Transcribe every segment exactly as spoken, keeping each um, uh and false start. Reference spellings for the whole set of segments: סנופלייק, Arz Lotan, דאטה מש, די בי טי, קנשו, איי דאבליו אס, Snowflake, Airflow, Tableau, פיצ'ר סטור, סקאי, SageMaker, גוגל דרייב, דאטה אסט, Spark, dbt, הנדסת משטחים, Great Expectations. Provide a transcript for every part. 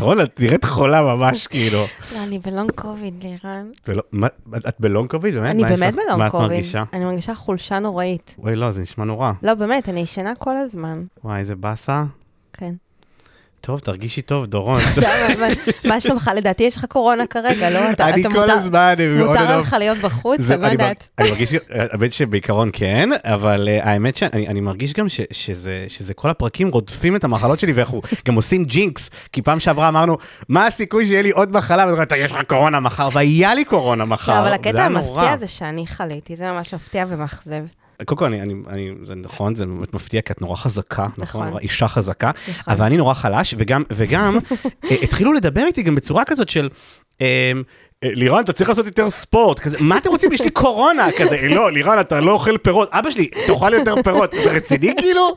רון, את נראית חולה ממש, כאילו. לא, אני בלונג קוביד, לירן. את בלונג קוביד? אני באמת בלונג קוביד. מה את מרגישה? אני מרגישה חולשה נוראית. וואי, לא, זה נשמע נורא. לא, באמת, אני ישנה כל הזמן. וואי, זה בסה? כן. טוב, תרגישי טוב, דורון. מה שלומך? לדעתי יש לך קורונה כרגע, לא? אני כל הזמן... מותר לך להיות בחוץ, אני יודעת. אני מרגיש, האמת שבעיקרון כן, אבל האמת שאני מרגיש גם שזה כל הפרקים רודפים את המחלות שלי, ואנחנו גם עושים ג'ינקס, כי פעם שעברה אמרנו, מה הסיכוי שיהיה לי עוד מחלה? ואתה אומרת, יש לך קורונה מחר, והיה לי קורונה מחר. אבל הקטע המפתיע זה שאני חליתי, זה ממש מפתיע ומחזב. קודם כל, אני, אני, אני, זה נכון, זה באמת מפתיע, כי את נורא חזקה, נכון, נכון אישה חזקה, נכון. אבל אני נורא חלש, וגם, וגם התחילו לדבר איתי גם בצורה כזאת של, אה, לירן, אתה צריך לעשות יותר ספורט, כזה, מה אתם רוצים? יש לי קורונה, כזה, לא, לירן, אתה לא אוכל פירות, אבא שלי, תאכל יותר פירות, זה רציני כאילו?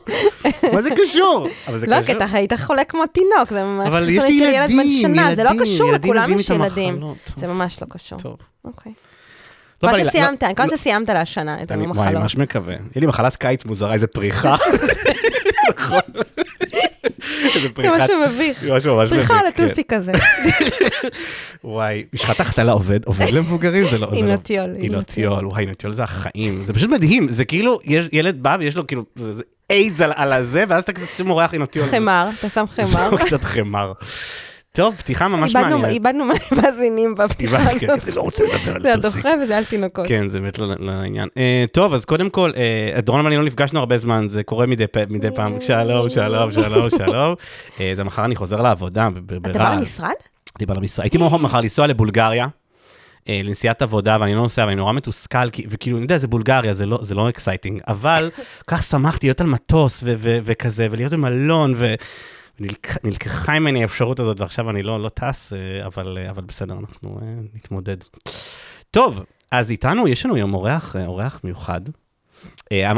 מה זה קשור? לא, כי אתה היית חולה כמו תינוק, זה ממש, אבל יש לי ילדים, ילדים, זה לא קשור לכולם, יש ילדים, זה ממש לא קשור. טוב. אוקיי. כמו שסיימת, כמו שסיימת להשנה את המחלות. וואי, ממש מקווה. יהיה לי מחלת קיץ מוזרה, איזה פריחה. נכון. איזה פריחה. זה משהו מביך. פריחה על הטוסי כזה. וואי, משחת החתלה עובד, עובד למבוגרים, זה לא... אינוטיול. אינוטיול, וואי, אינוטיול זה החיים. זה פשוט מדהים, זה כאילו, ילד בא ויש לו כאילו... איידס על הזה, ואז אתה כזה מורח אינוטיול. חמר, אתה שם חמר. זה קצת חמר. טוב, פתיחה ממש מעניינת. איבדנו מאזינים בפתיחה הזאת. זה לא רוצה לדבר על טוסי. זה הדוחה וזה על תינוקות. כן, זה באמת לעניין. טוב, אז קודם כל, דרון ואני לא נפגשנו הרבה זמן, זה קורה מדי פעם. שלום, שלום, שלום, שלום. אז מחר אני חוזר לעבודה. אתה בא למשרד? אני בא למשרד. הייתי מאוד מחר לנסוע לבולגריה, לנסיעת עבודה, ואני לא נוסע, ואני נורא מתוסכל, וכאילו, אני יודע, זה בולגריה, זה לא אקסייטינג, אבל כך שמחתי להיות על מטוס וכזה, ולהיות במלון, ו... נלקחה ממני האפשרות הזאת, ועכשיו אני לא טס, אבל בסדר, אנחנו נתמודד. טוב, אז איתנו, יש לנו היום אורח מיוחד.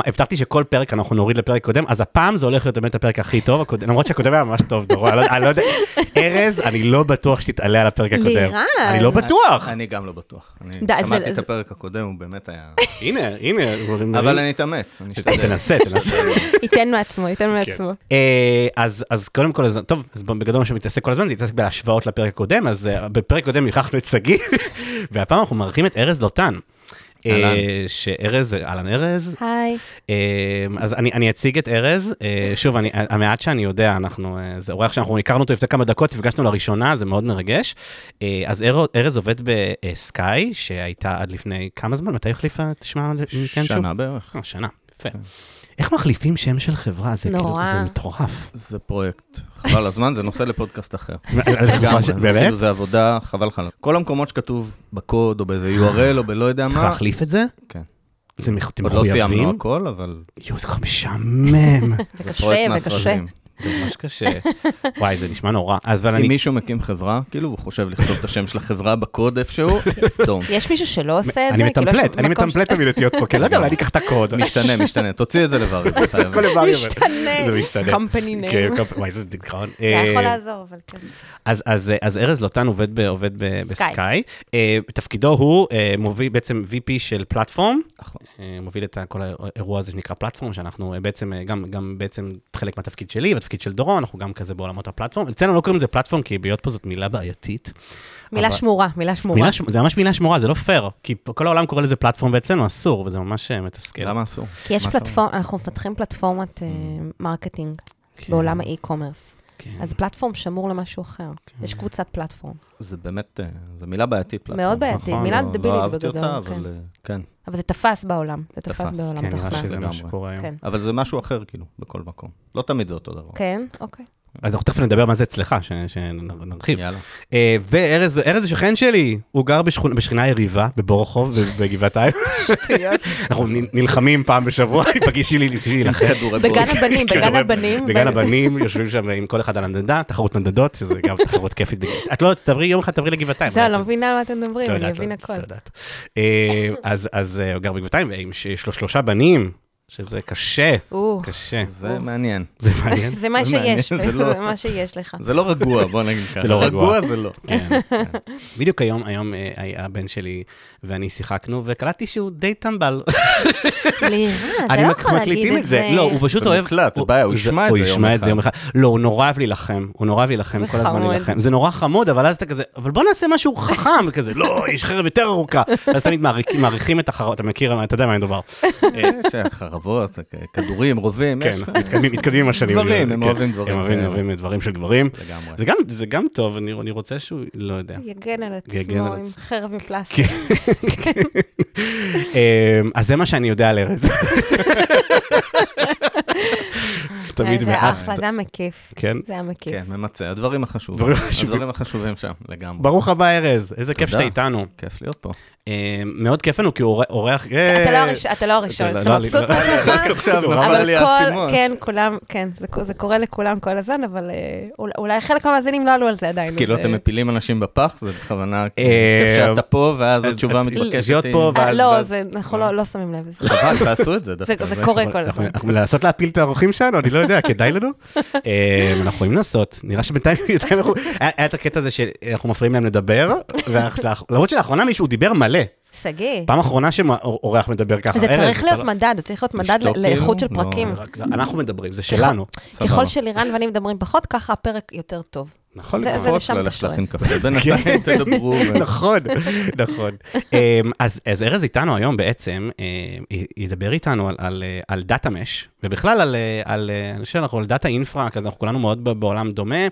הבטחתי שכל פרק אנחנו נוריד לפרק קודם, אז הפעם זה הולך להיות באמת הפרק הכי טוב, למרות שהקודם היה ממש טוב, ארז, אני לא בטוח שתתעלה על הפרק הקודם. לירן. אני לא בטוח. אני גם לא בטוח. אני שמעתי את הפרק הקודם, הוא באמת היה... הנה, הנה. אבל אני אתאמץ. תנסה, תנסה. ייתן מעצמו, ייתן מעצמו. אז קודם כל, טוב, אז בגדול מה שמתעסק כל הזמן, זה יתעסק בהשוואות לפרק הקודם, אז בפרק קודם יחחנו את סגי, והפעם אנחנו מארחים את ארז לוטן. שארז, אלן ארז. היי. אז אני אציג את ארז. שוב, המעט שאני יודע, זה אורח שאנחנו הכרנו אותו לפני כמה דקות, הפגשנו לראשונה, זה מאוד מרגש. אז ארז עובד בסקאי, שהייתה עד לפני כמה זמן, מתי החליפה את שמה? שנה בערך. שנה, יפה. איך מחליפים שם של חברה? זה מטורף. זה פרויקט. חבל הזמן, זה נושא לפודקאסט אחר. באמת? זה עבודה, חבל חלק. כל המקומות שכתוב בקוד, או באיזה יו אר אל, או בלא יודע מה. צריך להחליף את זה? כן. עוד לא סיימנו הכל, אבל... יו, זה כבר משעמם. זה פרויקט מסרזים. זה ממש קשה. וואי, זה נשמע נורא. אם מישהו מקים חברה, כאילו הוא חושב לכתוב את השם של החברה בקוד איפשהו, יש מישהו שלא עושה את זה? אני מטמפלט, אני מטמפלט המילתיות פה, כי לא יודע, אולי אני אקח את הקוד. משתנה, משתנה, תוציא את זה לבר. משתנה. קמפני ניים. וואי, זה דגרון. זה יכול לעזור, אבל כן. אז ארז לוטן עובד בסקאי. תפקידו הוא מוביל בעצם וי פי של פלטפורם, מוביל את כל האירוע הזה שנקרא פלטפורם, שאנחנו בעצם גם בעצם חלק מהתפקיד שלי תפקיד של דורון, אנחנו גם כזה בעולמות הפלטפורם. אצלנו לא קוראים לזה פלטפורם, כי ביות פה זאת מילה בעייתית. מילה שמורה, מילה שמורה. זה ממש מילה שמורה, זה לא פייר, כי כל העולם קורא לזה פלטפורם, ואצלנו אסור, וזה ממש מתסכל. למה אסור? כי יש פלטפורם, אנחנו מפתחים פלטפורמת מרקטינג, בעולם האי-קומרס. אז פלטפורם שמור למשהו אחר. יש קבוצת פלטפורם. זה באמת, זה מילה בעייתית פלטפורם. מאוד בעייתית, מילה דבילית בגדול. אבל זה תפס בעולם, זה תפס בעולם תחלה. כן, נראה שזה מה שקורה היום. אבל זה משהו אחר, כאילו, בכל מקום. לא תמיד זה אותו דבר. כן, אוקיי. אנחנו תכף נדבר מה זה אצלך, שנרחיב. יאללה. וארז, ארז שכן שלי, הוא גר בשכינה יריבה, בבורחוב, בגבעתיים. שטויות. אנחנו נלחמים פעם בשבוע, פגישים לי להילחם. בגן הבנים, בגן הבנים. בגן הבנים, יושבים שם עם כל אחד על הנדדה, תחרות נדדות, שזה גם תחרות כיפית. את לא תעברי, יום אחד תעברי לגבעתיים. זהו, לא מבינה על מה אתם מדברים, אני מבין הכל. אז הוא גר בגבעתיים, ויש לו שלושה בנים שזה קשה, קשה. זה מעניין. זה מעניין. זה מה שיש, זה מה שיש לך. זה לא רגוע, בוא נגיד ככה. זה לא רגוע, זה לא. כן, כן. בדיוק היום, היום הבן שלי ואני שיחקנו, וקלטתי שהוא די טמבל. לירה, אתה לא יכול להגיד את זה. לא, הוא פשוט אוהב. זה מקלט, זה בעיה, הוא ישמע את זה יום אחד. לא, הוא נורא אוהב להילחם, הוא נורא אוהב להילחם, כל הזמן להילחם. זה נורא חמוד, אבל אז אתה כזה, אבל בוא נעשה משהו חכם כזה. לא, יש חרב יותר ארוכה. אז תמיד מעריכים את החרבות, אתה מכיר, אתה יודע מה מדובר. חרבות, כדורים, רובים. כן, מתקדמים השנים. דברים, הם אוהבים דברים. הם אוהבים דברים של גברים. זה גם טוב, אני רוצה שהוא, לא יודע. יגן על עצמו עם חרב מפלסטיק. אז זה מה שאני יודע על ארז. זה אחלה, זה המקיף. כן? זה המקיף. כן, ממצא. הדברים החשובים. הדברים החשובים שם, לגמרי. ברוך הבא, ארז. איזה כיף שאתה איתנו. כיף להיות פה. מאוד כיף לנו, כי הוא אורח... אתה לא הראשון. אתה מבסוט בעצמך. רק עכשיו נפל לי הסימון. כן, כולם, כן. זה קורה לכולם כל הזמן, אבל אולי חלק מהמאזינים לא עלו על זה עדיין. אז כאילו, אתם מפילים אנשים בפח, זה בכוונה כיף שאתה פה, ואז התשובה מתבקשת. להיות פה, ואז... לא, אנחנו לא שמים לב לזה. חבל, תעשו את זה. זה קורה כל הזמן. לעשות להפיל את האורחים שלנו, אני לא יודע, כדאי לנו. אנחנו יכולים לעשות. נראה שבינתיים היה את הקטע הזה שאנחנו מפריעים להם לדבר, למרות שלאחרונה מישהו דיבר מלא. סגי. פעם אחרונה שאורח מדבר ככה. זה צריך להיות מדד, זה צריך להיות מדד לאיכות של פרקים. אנחנו מדברים, זה שלנו. ככל שלירן ואני מדברים פחות, ככה הפרק יותר טוב. נכון, לפחות ללכת להכין קפה, בינתיים תדברו. נכון, נכון. אז ארז איתנו היום בעצם, ידבר איתנו על דאטה מש, ובכלל על, אני חושב, אנחנו על דאטה אינפרה, אז אנחנו כולנו מאוד בעולם דומה,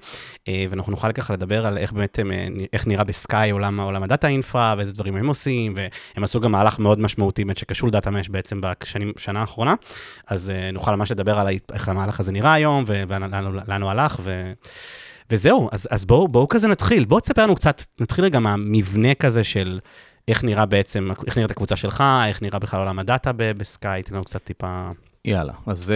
ואנחנו נוכל ככה לדבר על איך באמת, איך נראה בסקאי עולם הדאטה אינפרה, ואיזה דברים הם עושים, והם עשו גם מהלך מאוד משמעותי, באמת שקשור לדאטה מש בעצם בשנה האחרונה, אז נוכל ממש לדבר על איך המהלך הזה נראה היום, ולנו הלך, ו... וזהו, אז, אז בואו, בואו כזה נתחיל, בואו תספר לנו קצת, נתחיל רגע מהמבנה כזה של איך נראה בעצם, איך נראית הקבוצה שלך, איך נראה בכלל עולם הדאטה בסקאי, תן לנו קצת טיפה... יאללה, אז,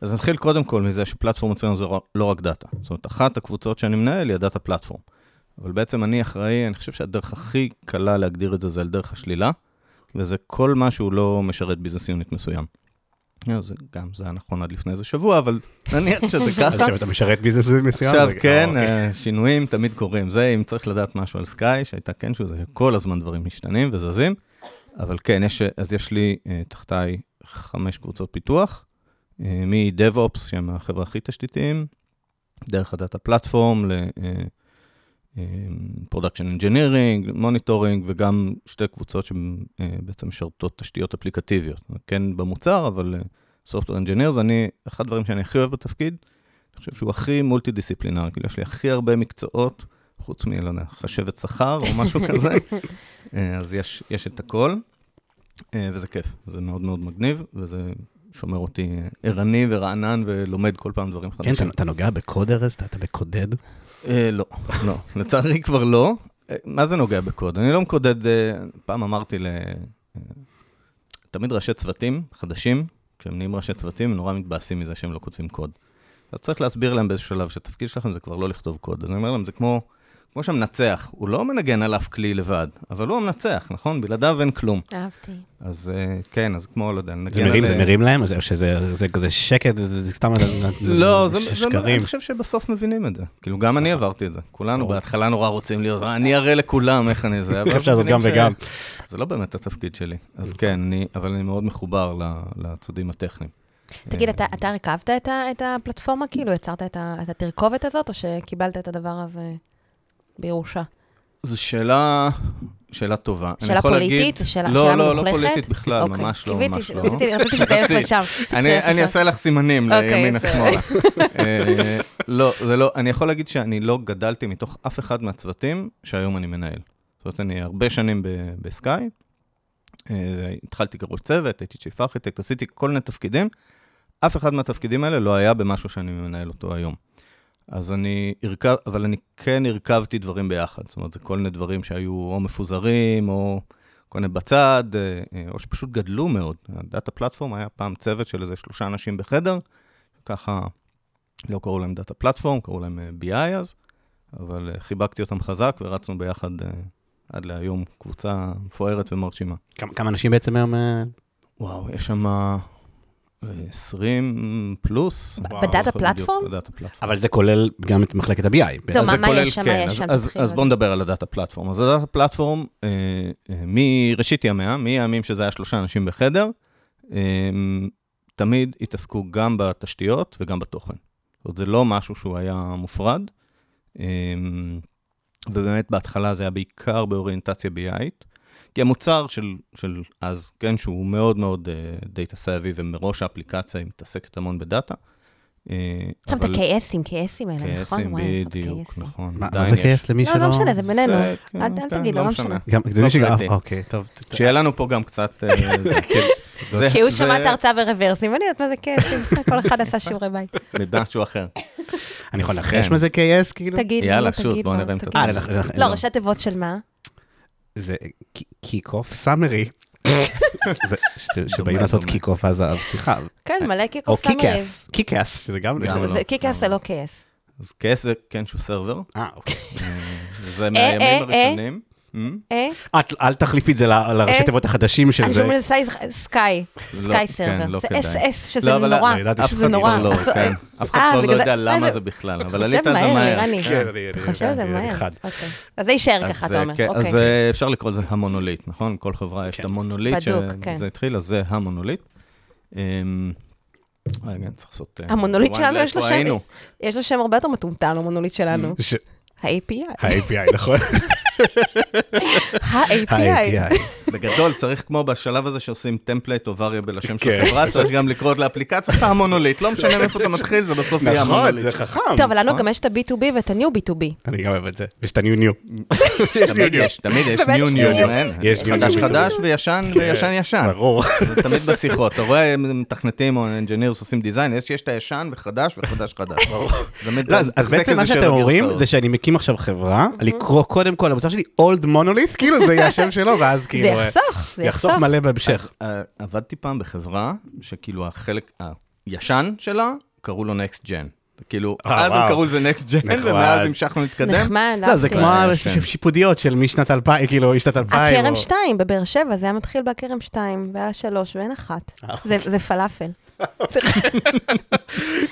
אז נתחיל קודם כל מזה שפלטפורם אצלנו זה לא רק דאטה, זאת אומרת, אחת הקבוצות שאני מנהל היא הדאטה פלטפורם, אבל בעצם אני אחראי, אני חושב שהדרך הכי קלה להגדיר את זה, זה על דרך השלילה, וזה כל מה שהוא לא משרת ביזנס יוניט מסוים. זה גם, זה היה נכון עד לפני איזה שבוע, אבל נניח שזה ככה. עכשיו אתה משרת ביזנס מסוים. עכשיו כן, שינויים תמיד קורים. זה, אם צריך לדעת משהו על סקאי, שהייתה כן, שכל הזמן דברים משתנים וזזים, אבל כן, אז יש לי תחתיי חמש קבוצות פיתוח, מ-DevOps, שהם החברה הכי תשתיתיים, דרך הדאטה פלטפורם, ל-Production Engineering, Monitoring, וגם שתי קבוצות שבעצם משרתות תשתיות אפליקטיביות. כן במוצר, אבל... Software Engineer, זה אני, אחד הדברים שאני הכי אוהב בתפקיד, אני חושב שהוא הכי מולטי-דיסציפלינרי, כאילו יש לי הכי הרבה מקצועות, חוץ מ, לא יודע, חשבת שכר או משהו כזה, אז יש, יש את הכל, וזה כיף, זה מאוד מאוד מגניב, וזה שומר אותי ערני ורענן, ולומד כל פעם דברים חדשים. כן, אתה, אתה נוגע בקוד ארז? אתה בקודד? לא, לא, לצערי כבר לא. מה זה נוגע בקוד? אני לא מקודד, פעם אמרתי ל... תמיד ראשי צוותים חדשים, כשהם נהיים ראשי צוותים, הם נורא מתבאסים מזה שהם לא כותבים קוד. אז צריך להסביר להם באיזשהו שלב, שהתפקיד שלכם זה כבר לא לכתוב קוד. אז אני אומר להם, זה כמו, כמו שמנצח. הוא לא מנגן עליו כלי לבד, אבל הוא המנצח, נכון? בלעדיו אין כלום. אהבתי. אז כן, אז כמו, לא יודע, נגן עליהם. זה מרים להם? או שזה כזה שקט? זה סתם שקרים? אני חושב שבסוף מבינים את זה. כאילו, גם אני עברתי את זה. כולנו בהתחלה נורא רוצים להיות, אני אראה לכולם איך אני זה. זה לא באמת התפקיד שלי. אז כן, אבל אני מאוד מחובר לצדדים הטכניים. תגיד, אתה רכבת את הפלטפורמה? כאילו, יצרת את התרכובת הזאת, או שקיבלת את הדבר הזה בירושה? זו שאלה... שאלה טובה. שאלה פוליטית? שאלה מוחלכת? לא, לא פוליטית בכלל, ממש לא, ממש לא. רציתי שתלך לשם. אני אעשה לך סימנים לימין השמאלה. לא, זה לא, אני יכול להגיד שאני לא גדלתי מתוך אף אחד מהצוותים שהיום אני מנהל. זאת אומרת, אני הרבה שנים בסקאי, התחלתי כראש צוות, הייתי צ'יפ ארכיטקט, עשיתי כל מיני תפקידים, אף אחד מהתפקידים האלה לא היה במשהו שאני מנהל אותו היום. אז אני הרכב, אבל אני כן הרכבתי דברים ביחד, זאת אומרת, זה כל מיני דברים שהיו או מפוזרים, או כל מיני בצד, או שפשוט גדלו מאוד. הדאטה פלטפורם היה פעם צוות של איזה שלושה אנשים בחדר, ככה לא קראו להם דאטה פלטפורם, קראו להם בי איי אז, אבל חיבקתי אותם חזק ורצנו ביחד עד להיום קבוצה מפוארת ומרשימה. כמה אנשים בעצם היום וואו, יש שם עשרים פלוס. בדאטה פלטפורם? אבל זה כולל גם את מחלקת ה-בי איי. זהו, מה יש שם? אז בואו נדבר על הדאטה פלטפורם. אז הדאטה פלטפורם, מראשית ימיה, מימים שזה היה שלושה אנשים בחדר, תמיד התעסקו גם בתשתיות וגם בתוכן. זאת אומרת, זה לא משהו שהוא היה מופרד. ובאמת בהתחלה זה היה בעיקר באוריינטציה בי איי-ית. כי המוצר של, של אז, כן, שהוא מאוד מאוד דאטה סאבי, ומראש האפליקציה היא מתעסקת המון בדאטה. עכשיו את ה-קי אסים, קי אסים האלה, נכון? קי אסים, בדיוק, נכון. מה זה קי אס למי שלא? לא, לא משנה, זה בינינו. אל תגיד, לא משנה. אוקיי, טוב. שיהיה לנו פה גם קצת... כי הוא שמע את ההרצאה ברוורסים, ואני יודעת מה זה קי אסים, כל אחד עשה שיעורי בית. מידע שהוא אחר. אני יכול לחש מה זה קי אס, כאילו? תגיד, לא תגיד. לא, ראשי תיבות של מה? זה קיק-אוף סאמרי. שבאים לעשות קיק-אוף אז הבטיחה. כן, מלא קיק-אוף סאמרי. או קיקס, קיקס, שזה גם... קיקס זה לא קייס. אז קייס זה קנשו סרבר. אה, אוקיי. זה מהימים הראשונים. אל תחליפי את זה לראשי תיבות החדשים של זה. אני מנסה סקאי, סקאי סרבר. זה אס אס, שזה נורא. שזה נורא. אף אחד כבר לא יודע למה זה בכלל, אבל עלית על זה מהר. תחשב על זה מהר. אז זה יישאר ככה, אתה אומר. אז אפשר לקרוא לזה המונוליט, נכון? כל חברה יש את המונוליט שזה התחיל, אז זה המונוליט. המונוליט שלנו יש לו שם, יש לו שם הרבה יותר מטומטם, המונוליט שלנו. ה-איי פי איי. ה-איי פי איי, נכון. ה-איי פי איי. בגדול, צריך כמו בשלב הזה שעושים טמפלייט או וריאבל לשם של חברה, צריך גם לקרוא לאפליקציה, אתה המונוליט, לא משנה איפה אתה מתחיל, זה בסוף יהיה המונוליט. זה חכם. טוב, אבל לנו גם יש את ה-בי טו בי ואת ה-ניו בי טו בי. אני גם אוהב את זה. יש את ה-ניו ניו. תמיד יש, תמיד יש ניו ניו. יש חדש חדש וישן וישן ישן. ברור. זה תמיד בשיחות. אתה רואה, מתכנתים או אנג'ינירס עושים דיזיין, יש את הישן וחדש וחדש חדש. אז בעצם מה שאתם אומרים זה שאני מקים עכשיו חברה, לקרוא קודם כל למוצר שלי Old Monolith, כאילו זה יהיה השם שלו, ואז כאילו... זה יחסוך, זה יחסוך מלא בהמשך. עבדתי פעם בחברה, שכאילו החלק הישן שלה, קראו לו Next Gen. כאילו, אז הם קראו לזה Next Gen, ומאז המשכנו להתקדם. נחמד, לא, זה כמו שיפודיות של משנת אלפיים, כאילו, משנת אלפיים. הכרם שתיים, בבאר שבע, זה היה מתחיל בכרם שתיים, והיה שלוש, ואין אחת. זה פלאפל.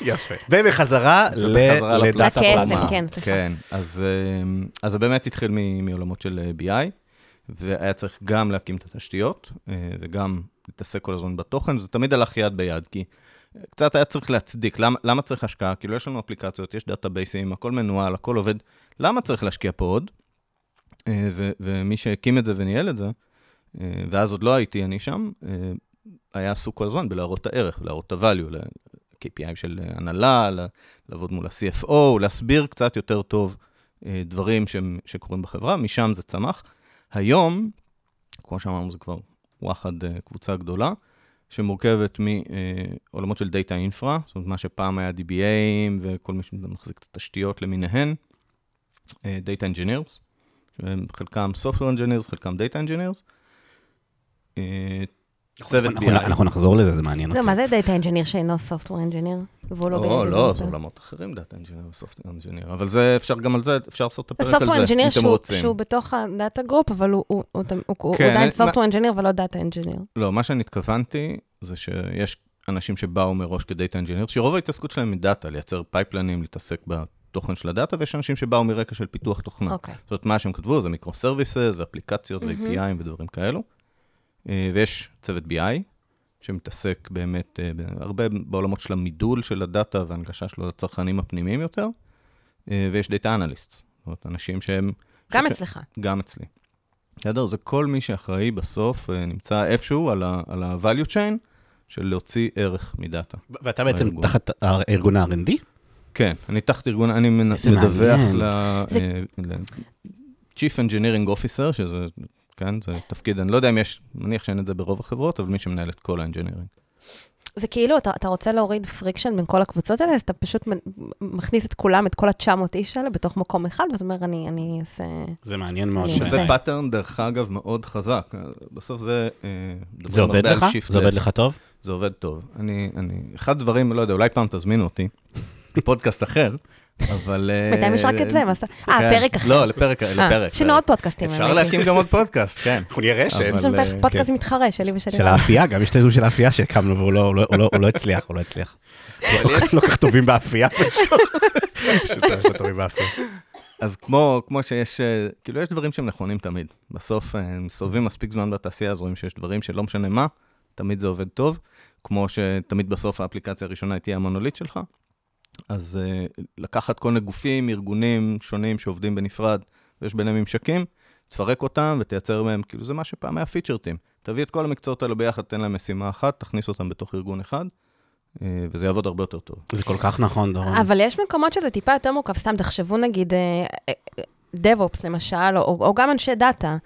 יפה. ובחזרה לדאטה פלטפורמה. כן, אז זה באמת התחיל מעולמות של בי איי, והיה צריך גם להקים את התשתיות, וגם להתעסק כל הזמן בתוכן, זה תמיד הלך יד ביד, כי קצת היה צריך להצדיק, למה צריך השקעה? כאילו יש לנו אפליקציות, יש דאטאבייסים, הכל מנוהל, הכל עובד, למה צריך להשקיע פה עוד? ומי שהקים את זה וניהל את זה, ואז עוד לא הייתי אני שם, היה עסוק כל הזמן בלהראות את הערך, להראות את ה-value, ל-קי פי איי של הנהלה, לעבוד מול ה-סי אף או, להסביר קצת יותר טוב דברים שקורים בחברה, משם זה צמח. היום, כמו שאמרנו, זה כבר וואחד קבוצה גדולה, שמורכבת מעולמות של דאטה אינפרה, זאת אומרת, מה שפעם היה די בי איי וכל מי שמחזיק את התשתיות למיניהן, דאטה אינג'ינירס, חלקם סופטוור אינג'ינירס, חלקם דאטה אינג'ינירס, אנחנו נחזור לזה, זה מעניין אותי. מה זה דאטה אינג'יניר שאינו סופטוור אינג'יניר? לא, לא, זה עולמות אחרים, דאטה אינג'יניר וסופטוור אינג'יניר, אבל זה אפשר גם על זה, אפשר לעשות את הפרק על זה, אם אתם רוצים. סופטוור אינג'יניר שהוא בתוך הדאטה גרופ, אבל הוא עדיין סופטוור אינג'יניר ולא דאטה אינג'יניר. לא, מה שאני התכוונתי זה שיש אנשים שבאו מראש כדאטה אינג'יניר, שרוב ההתעסקות שלהם היא דאטה, לייצר פייפלנים, להתעסק בתוכן של הדאטה, ויש אנשים שבאו מרקע של פיתוח תוכנה. זאת אומרת, מה שהם כתבו זה מיקרו-סרוויסס ואפליקציות ו-איי פי איי ודברים כאלו. ויש צוות בי איי, שמתעסק באמת הרבה בעולמות של המידול של הדאטה והנגשה שלו לצרכנים הפנימיים יותר, ויש דאטה אנליסט, זאת אומרת, אנשים שהם... גם אצלך. גם אצלי. ידע, זה כל מי שאחראי בסוף נמצא איפשהו על ה-value chain של להוציא ערך מדאטה. ואתה בעצם תחת ארגון ה-אר אנד די? כן, אני תחת ארגון, אני מדווח ל-Chief Engineering Officer, שזה... כן, זה תפקיד, אני לא יודע אם יש, מניח שאין את זה ברוב החברות, אבל מי שמנהל את כל האנג'ינירינג. זה כאילו, אתה, אתה רוצה להוריד פריקשן בין כל הקבוצות האלה, אז אתה פשוט מכניס את כולם, את כל ה-תשע מאות איש האלה, בתוך מקום אחד, ואתה אומר, אני, אני אעשה... זה מעניין מאוד. זה פאטרן, דרך אגב, מאוד חזק. בסוף זה... זה עובד לך? זה עובד לך טוב? זה עובד טוב. אני, אני, אחד הדברים, לא יודע, אולי פעם תזמינו אותי, פודקאסט אחר, אבל... בינתיים יש רק את זה, אה, פרק אחר. לא, לפרק, לפרק. יש לנו עוד פודקאסטים. אפשר להקים גם עוד פודקאסט, כן. אנחנו נהיה רשת. יש לנו פודקאסט מתחרה, שלי ושלי. של האפייה, גם יש לנו של האפייה שהקמנו, והוא לא הצליח, הוא לא הצליח. לא כך טובים באפייה. שוטה שלא טובים באפייה. אז כמו שיש, כאילו יש דברים שהם נכונים תמיד. בסוף הם סובבים מספיק זמן בתעשייה, אז רואים שיש דברים שלא משנה מה, תמיד זה עובד טוב, כמו שתמיד בסוף האפליקציה הראשונה תהיה המונוליט שלך. אז uh, לקחת כל מיני גופים, ארגונים שונים שעובדים בנפרד, ויש ביניהם ממשקים, תפרק אותם ותייצר מהם, כאילו זה מה שפעם היה פיצ'רטים. תביא את כל המקצועות האלה ביחד, תן להם משימה אחת, תכניס אותם בתוך ארגון אחד, uh, וזה יעבוד הרבה יותר טוב. זה כל כך נכון, דורון. אבל יש מקומות שזה טיפה יותר מורכב, סתם תחשבו נגיד DevOps למשל, או, או גם אנשי דאטה,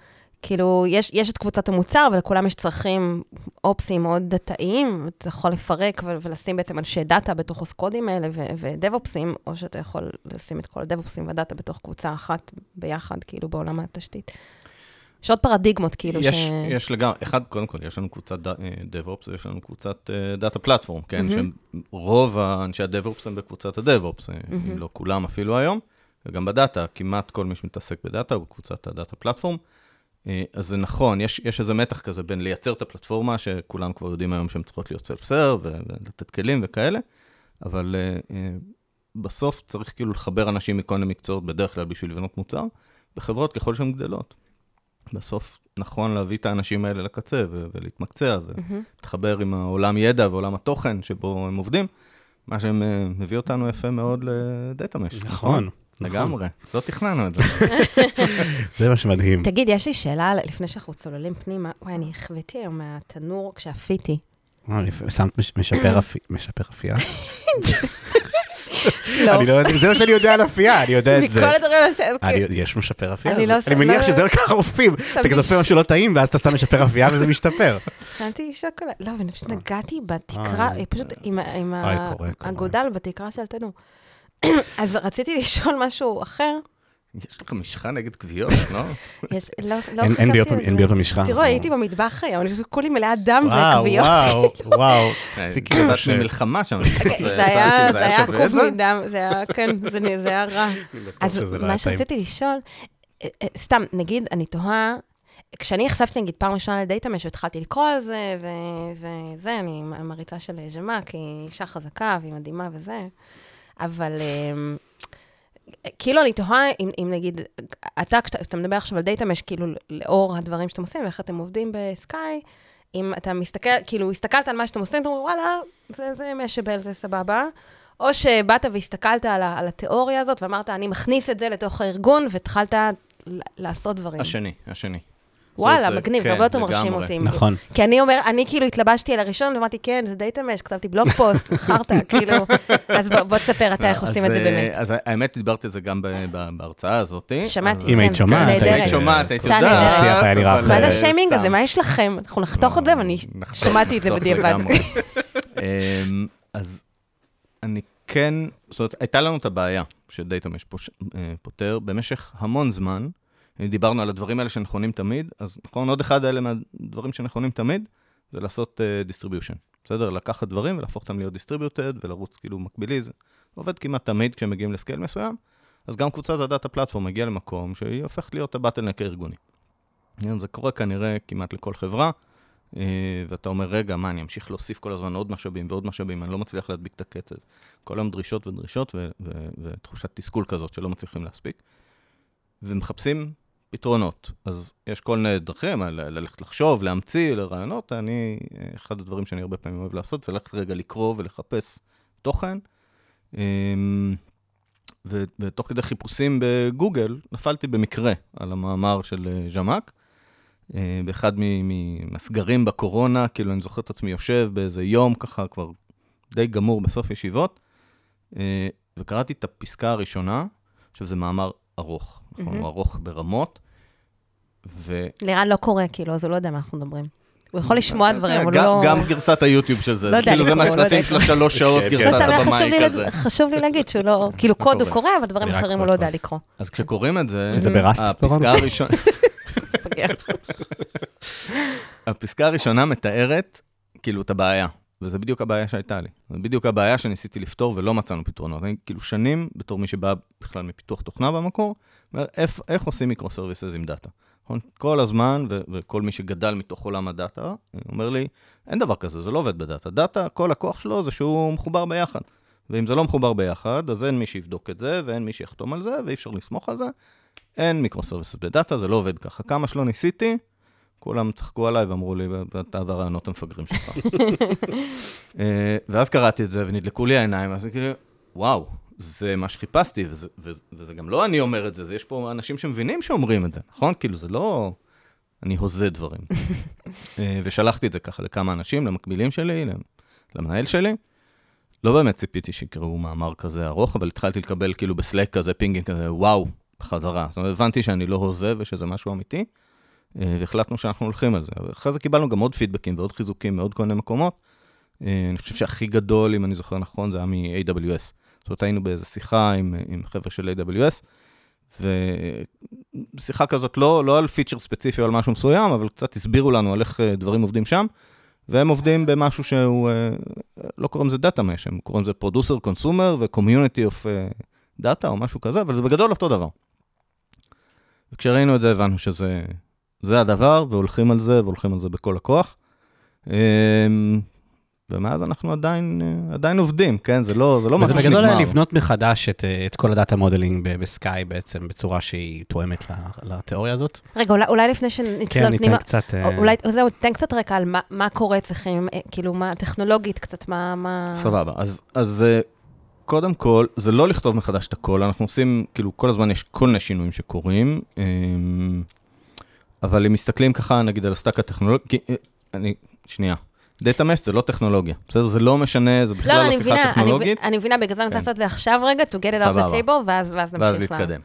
כאילו, יש, יש את קבוצת המוצר, ולכולם יש צרכים אופסיים מאוד דאטאיים, אתה יכול לפרק ו- ולשים בעצם אנשי דאטה בתוך הסקודים האלה ו- ודאב-אופסים, או שאתה יכול לשים את כל הדאב-אופסים והדאטה בתוך קבוצה אחת ביחד, כאילו, בעולם התשתית. יש עוד פרדיגמות, כאילו, יש, ש... יש לגמרי, אחד, קודם כל, יש לנו קבוצת דאב-אופס, יש לנו קבוצת דאטה פלטפורם, כן? Mm-hmm. שרוב האנשי הדאב-אופס הם בקבוצת הדאב-אופס, mm-hmm. אם לא כולם אפילו היום, וגם בדאטה, כמעט כל מי שמתעסק בדאטה הוא בקבוצת הדאטה פלטפורם. אז זה נכון, יש, יש איזה מתח כזה בין לייצר את הפלטפורמה, שכולם כבר יודעים היום שהן צריכות להיות סלפסר, ולתת כלים וכאלה, אבל uh, בסוף צריך כאילו לחבר אנשים מכל המקצועות, בדרך כלל בשביל לבנות מוצר, בחברות ככל שהן גדלות. בסוף נכון להביא את האנשים האלה לקצה, ו- ולהתמקצע, ולהתחבר עם העולם ידע ועולם התוכן שבו הם עובדים, מה שמביא אותנו יפה מאוד לדאטה מש. נכון. נכון. לגמרי, לא תכננו את זה. זה מה שמדהים. תגיד, יש לי שאלה לפני שאנחנו צוללים פנימה, וואי, אני החוויתי היום מהתנור כשאפיתי. שמת משפר אפייה? לא. זה מה שאני יודע על אפייה, אני יודע את זה. מכל הדברים השאלה. יש משפר אפייה? אני לא עושה. אני מניח שזה רק הרופאים. אתה כזופה משהו לא טעים, ואז אתה שם משפר אפייה וזה משתפר. שמתי שוקולד. לא, ואני פשוט נגעתי בתקרה, פשוט עם הגודל בתקרה של התנור. אז רציתי לשאול משהו אחר. יש לך משחה נגד קביעות, לא? אין ביעות במשחה. תראו, הייתי במטבח היום, אני חושבת כולי מלאה דם וקביעות. וואו, וואו. קצת ממלחמה שם. זה היה קוף מדם, זה היה, כן, זה היה רע. אז מה שרציתי לשאול, סתם, נגיד, אני תוהה, כשאני החשפתי, נגיד, פעם ראשונה לדאטה מש, התחלתי לקרוא על זה, וזה, אני מריצה של ז'מה, כי היא אישה חזקה, והיא מדהימה וזה. אבל כאילו אני תוהה, אם נגיד, אתה, כשאתה מדבר עכשיו על דאטה מש, כאילו לאור הדברים שאתם עושים, ואיך אתם עובדים בסקאי, אם אתה מסתכל, כאילו הסתכלת על מה שאתם עושים, אתה אומר, וואלה, זה משבל, זה סבבה, או שבאת והסתכלת על התיאוריה הזאת, ואמרת, אני מכניס את זה לתוך הארגון, והתחלת לעשות דברים. השני, השני. וואלה, מגניב, זה הרבה יותר מרשים אותי. נכון. כי אני אומר, אני כאילו התלבשתי על הראשון, ואמרתי, כן, זה דאטה מש, כתבתי בלוג פוסט, חרת, כאילו, אז בוא תספר, אתה איך עושים את זה באמת. אז האמת, דיברתי את זה גם בהרצאה הזאת. שמעתי, אם היית שומעת, היית שומעת, היית יודעת. מה זה השיימינג הזה, מה יש לכם? אנחנו נחתוך את זה, ואני שמעתי את זה בדיעבד. אז אני כן, זאת אומרת, הייתה לנו את הבעיה, שדאטה מש פותר, במשך המון זמן, אם דיברנו על הדברים האלה שנכונים תמיד, אז נכון, עוד אחד האלה מהדברים שנכונים תמיד, זה לעשות distribution. בסדר? לקחת דברים ולהפוך אותם להיות distributed, ולרוץ כאילו מקבילי, זה עובד כמעט תמיד כשהם מגיעים לסקייל מסוים, אז גם קבוצת הדאטה פלטפורם מגיעה למקום שהיא הופכת להיות הבטלנק הארגוני. זה קורה כנראה כמעט לכל חברה, ואתה אומר, רגע, מה, אני אמשיך להוסיף כל הזמן עוד משאבים ועוד משאבים, אני לא מצליח להדביק את הקצב. כל היום דרישות ודרישות ו- ו- ותחושת תסכול כזאת שלא מצליחים להספיק. ומחפשים פתרונות. אז יש כל מיני דרכים, ללכת לחשוב, להמציא, לרעיונות. אני, אחד הדברים שאני הרבה פעמים אוהב לעשות, זה ללכת רגע לקרוא ולחפש תוכן. ותוך כדי חיפושים בגוגל, נפלתי במקרה על המאמר של ז'מאק, באחד ממסגרים בקורונה, כאילו אני זוכר את עצמי יושב באיזה יום, ככה כבר די גמור בסוף ישיבות, וקראתי את הפסקה הראשונה, עכשיו זה מאמר ארוך. נכון, הוא ארוך ברמות, ו... לירן לא קורא, כאילו, אז הוא לא יודע מה אנחנו מדברים. הוא יכול לשמוע דברים, אבל לא... גם גרסת היוטיוב של זה, כאילו זה מהסרטים של השלוש שעות, גרסת הבמאי כזה. חשוב לי להגיד שהוא לא... כאילו, קוד הוא קורא, אבל דברים אחרים הוא לא יודע לקרוא. אז כשקוראים את זה... זה ברסט. הפסקה הראשונה... הפסקה הראשונה מתארת, כאילו, את הבעיה. וזה בדיוק הבעיה שהייתה לי. זה בדיוק הבעיה שניסיתי לפתור ולא מצאנו פתרונות. אני כאילו שנים, בתור מי שבא בכלל מפיתוח תוכנה במקור, אומר, איך עושים מיקרו-סרוויסס עם דאטה? כל הזמן, וכל מי שגדל מתוך עולם הדאטה, אומר לי, אין דבר כזה, זה לא עובד בדאטה. דאטה, כל הכוח שלו זה שהוא מחובר ביחד. ואם זה לא מחובר ביחד, אז אין מי שיבדוק את זה, ואין מי שיחתום על זה, ואי אפשר לסמוך על זה. אין מיקרו-סרוויסס בדאטה, זה לא עובד ככה. כמה שלא ניסיתי, כולם צחקו עליי ואמרו לי, אתה והרעיונות המפגרים שלך. ואז קראתי את זה ונדלקו לי העיניים, אז כאילו, וואו, זה מה שחיפשתי, וזה, וזה גם לא אני אומר את זה, זה יש פה אנשים שמבינים שאומרים את זה, נכון? כאילו זה לא, אני הוזה דברים. ושלחתי את זה ככה לכמה אנשים, למקבילים שלי, למנהל שלי. לא באמת ציפיתי שיקראו מאמר כזה ארוך, אבל התחלתי לקבל כאילו בסלק כזה, פינגינג כזה, וואו, בחזרה. זאת אומרת, הבנתי שאני לא הוזה ושזה משהו אמיתי. והחלטנו שאנחנו הולכים על זה. אחרי זה קיבלנו גם עוד פידבקים ועוד חיזוקים מעוד כל מיני מקומות. אני חושב שהכי גדול, אם אני זוכר נכון, זה היה מ-איי דאבליו אס. זאת אומרת, היינו באיזו שיחה עם, עם חבר'ה של איי דאבליו אס, ושיחה כזאת לא, לא על פיצ'ר ספציפי או על משהו מסוים, אבל קצת הסבירו לנו על איך דברים עובדים שם, והם עובדים במשהו שהוא, לא קוראים זה דאטה מש, הם קוראים זה producer, consumer ו-community of data או משהו כזה, אבל זה בגדול אותו דבר. וכשראינו את זה, הבנו שזה זה הדבר, והולכים על זה, והולכים על זה בכל הכוח. ומאז אנחנו עדיין, עדיין עובדים, כן? זה לא, זה לא משהו שנגמר. זה בגדול היה לבנות מחדש את, את כל הדאטה מודלינג בסקאי בעצם, בצורה שהיא תואמת לתיאוריה הזאת. רגע, אולי, אולי לפני שנצלול... כן, ניתן קצת... אולי, זהו, ניתן קצת רקע על מה, מה קורה צריכים, כאילו, מה, טכנולוגית קצת, מה, מה... סבבה, אז, אז, קודם כל, זה לא לכתוב מחדש את הכל, אנחנו עושים, כאילו, כל הזמן יש כל מיני שינויים שקורים, אבל אם מסתכלים ככה, נגיד על הסטאק הטכנולוגי, כי, אני, שנייה, דאטה מש זה לא טכנולוגיה, בסדר? זה לא משנה, זה בכלל לא, לא שיחה טכנולוגית. לא, אני מבינה, בגלל זה אני תעשה את זה עכשיו רגע, to get it off the table, ואז, ואז נמשיך. ואז להתקדם.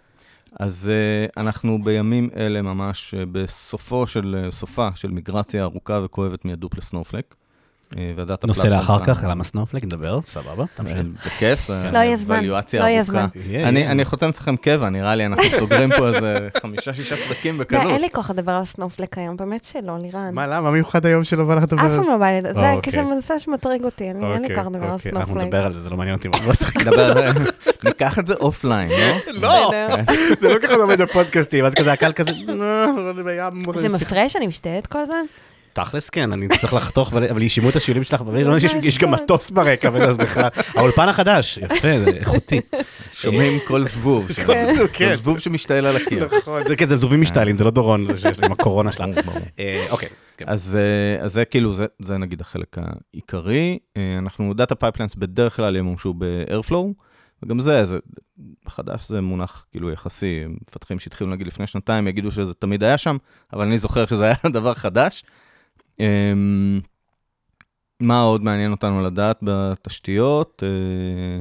אז uh, אנחנו בימים אלה ממש, uh, בסופו של, uh, סופה של מיגרציה ארוכה וכואבת מהדופ לסנופלייק, נושא לאחר כך, למה סנופלייק, נדבר, סבבה, תמשיך. בכיף, לא יהיה זמן, לא יהיה זמן. אני חותם צריכם קבע, נראה לי, אנחנו סוגרים פה איזה חמישה-שישה פרקים בכזאת. אין לי כוח לדבר על סנופלייק היום, באמת שלא, לירן. מה, למה מיוחד היום שלא בא לך לדבר? אף פעם לא בא לי, זה כזה מנסה שמטריג אותי, אין לי כוח לדבר על סנופלייק. אנחנו נדבר על זה, זה לא מעניין אותי, לא צריך לדבר על זה. ניקח את זה אופליין, לא? לא, זה לא ככה עומד בפודקאסטים, אז כזה הקל כזה, זה מפרש, אני משתהה את כל הזמן. תכלס כן, אני צריך לחתוך, אבל ישימו את השיעולים שלך, אבל יש גם מטוס ברקע, וזה אז בכלל, האולפן החדש, יפה, זה איכותי. שומעים כל זבוב, כל זבוב שמשתעל על הקיר. זה כזה, זבובים משתעלים, זה לא דורון, עם הקורונה שלנו. אוקיי. אז זה כאילו, זה נגיד החלק העיקרי, אנחנו, דאטה פייפליינס בדרך כלל ימומשו ב-Airflow, וגם זה, חדש זה מונח כאילו יחסי, מפתחים שהתחילו נגיד לפני שנתיים, יגידו שזה תמיד היה שם, אבל אני זוכר שזה היה דבר חדש. מה עוד מעניין אותנו לדעת בתשתיות?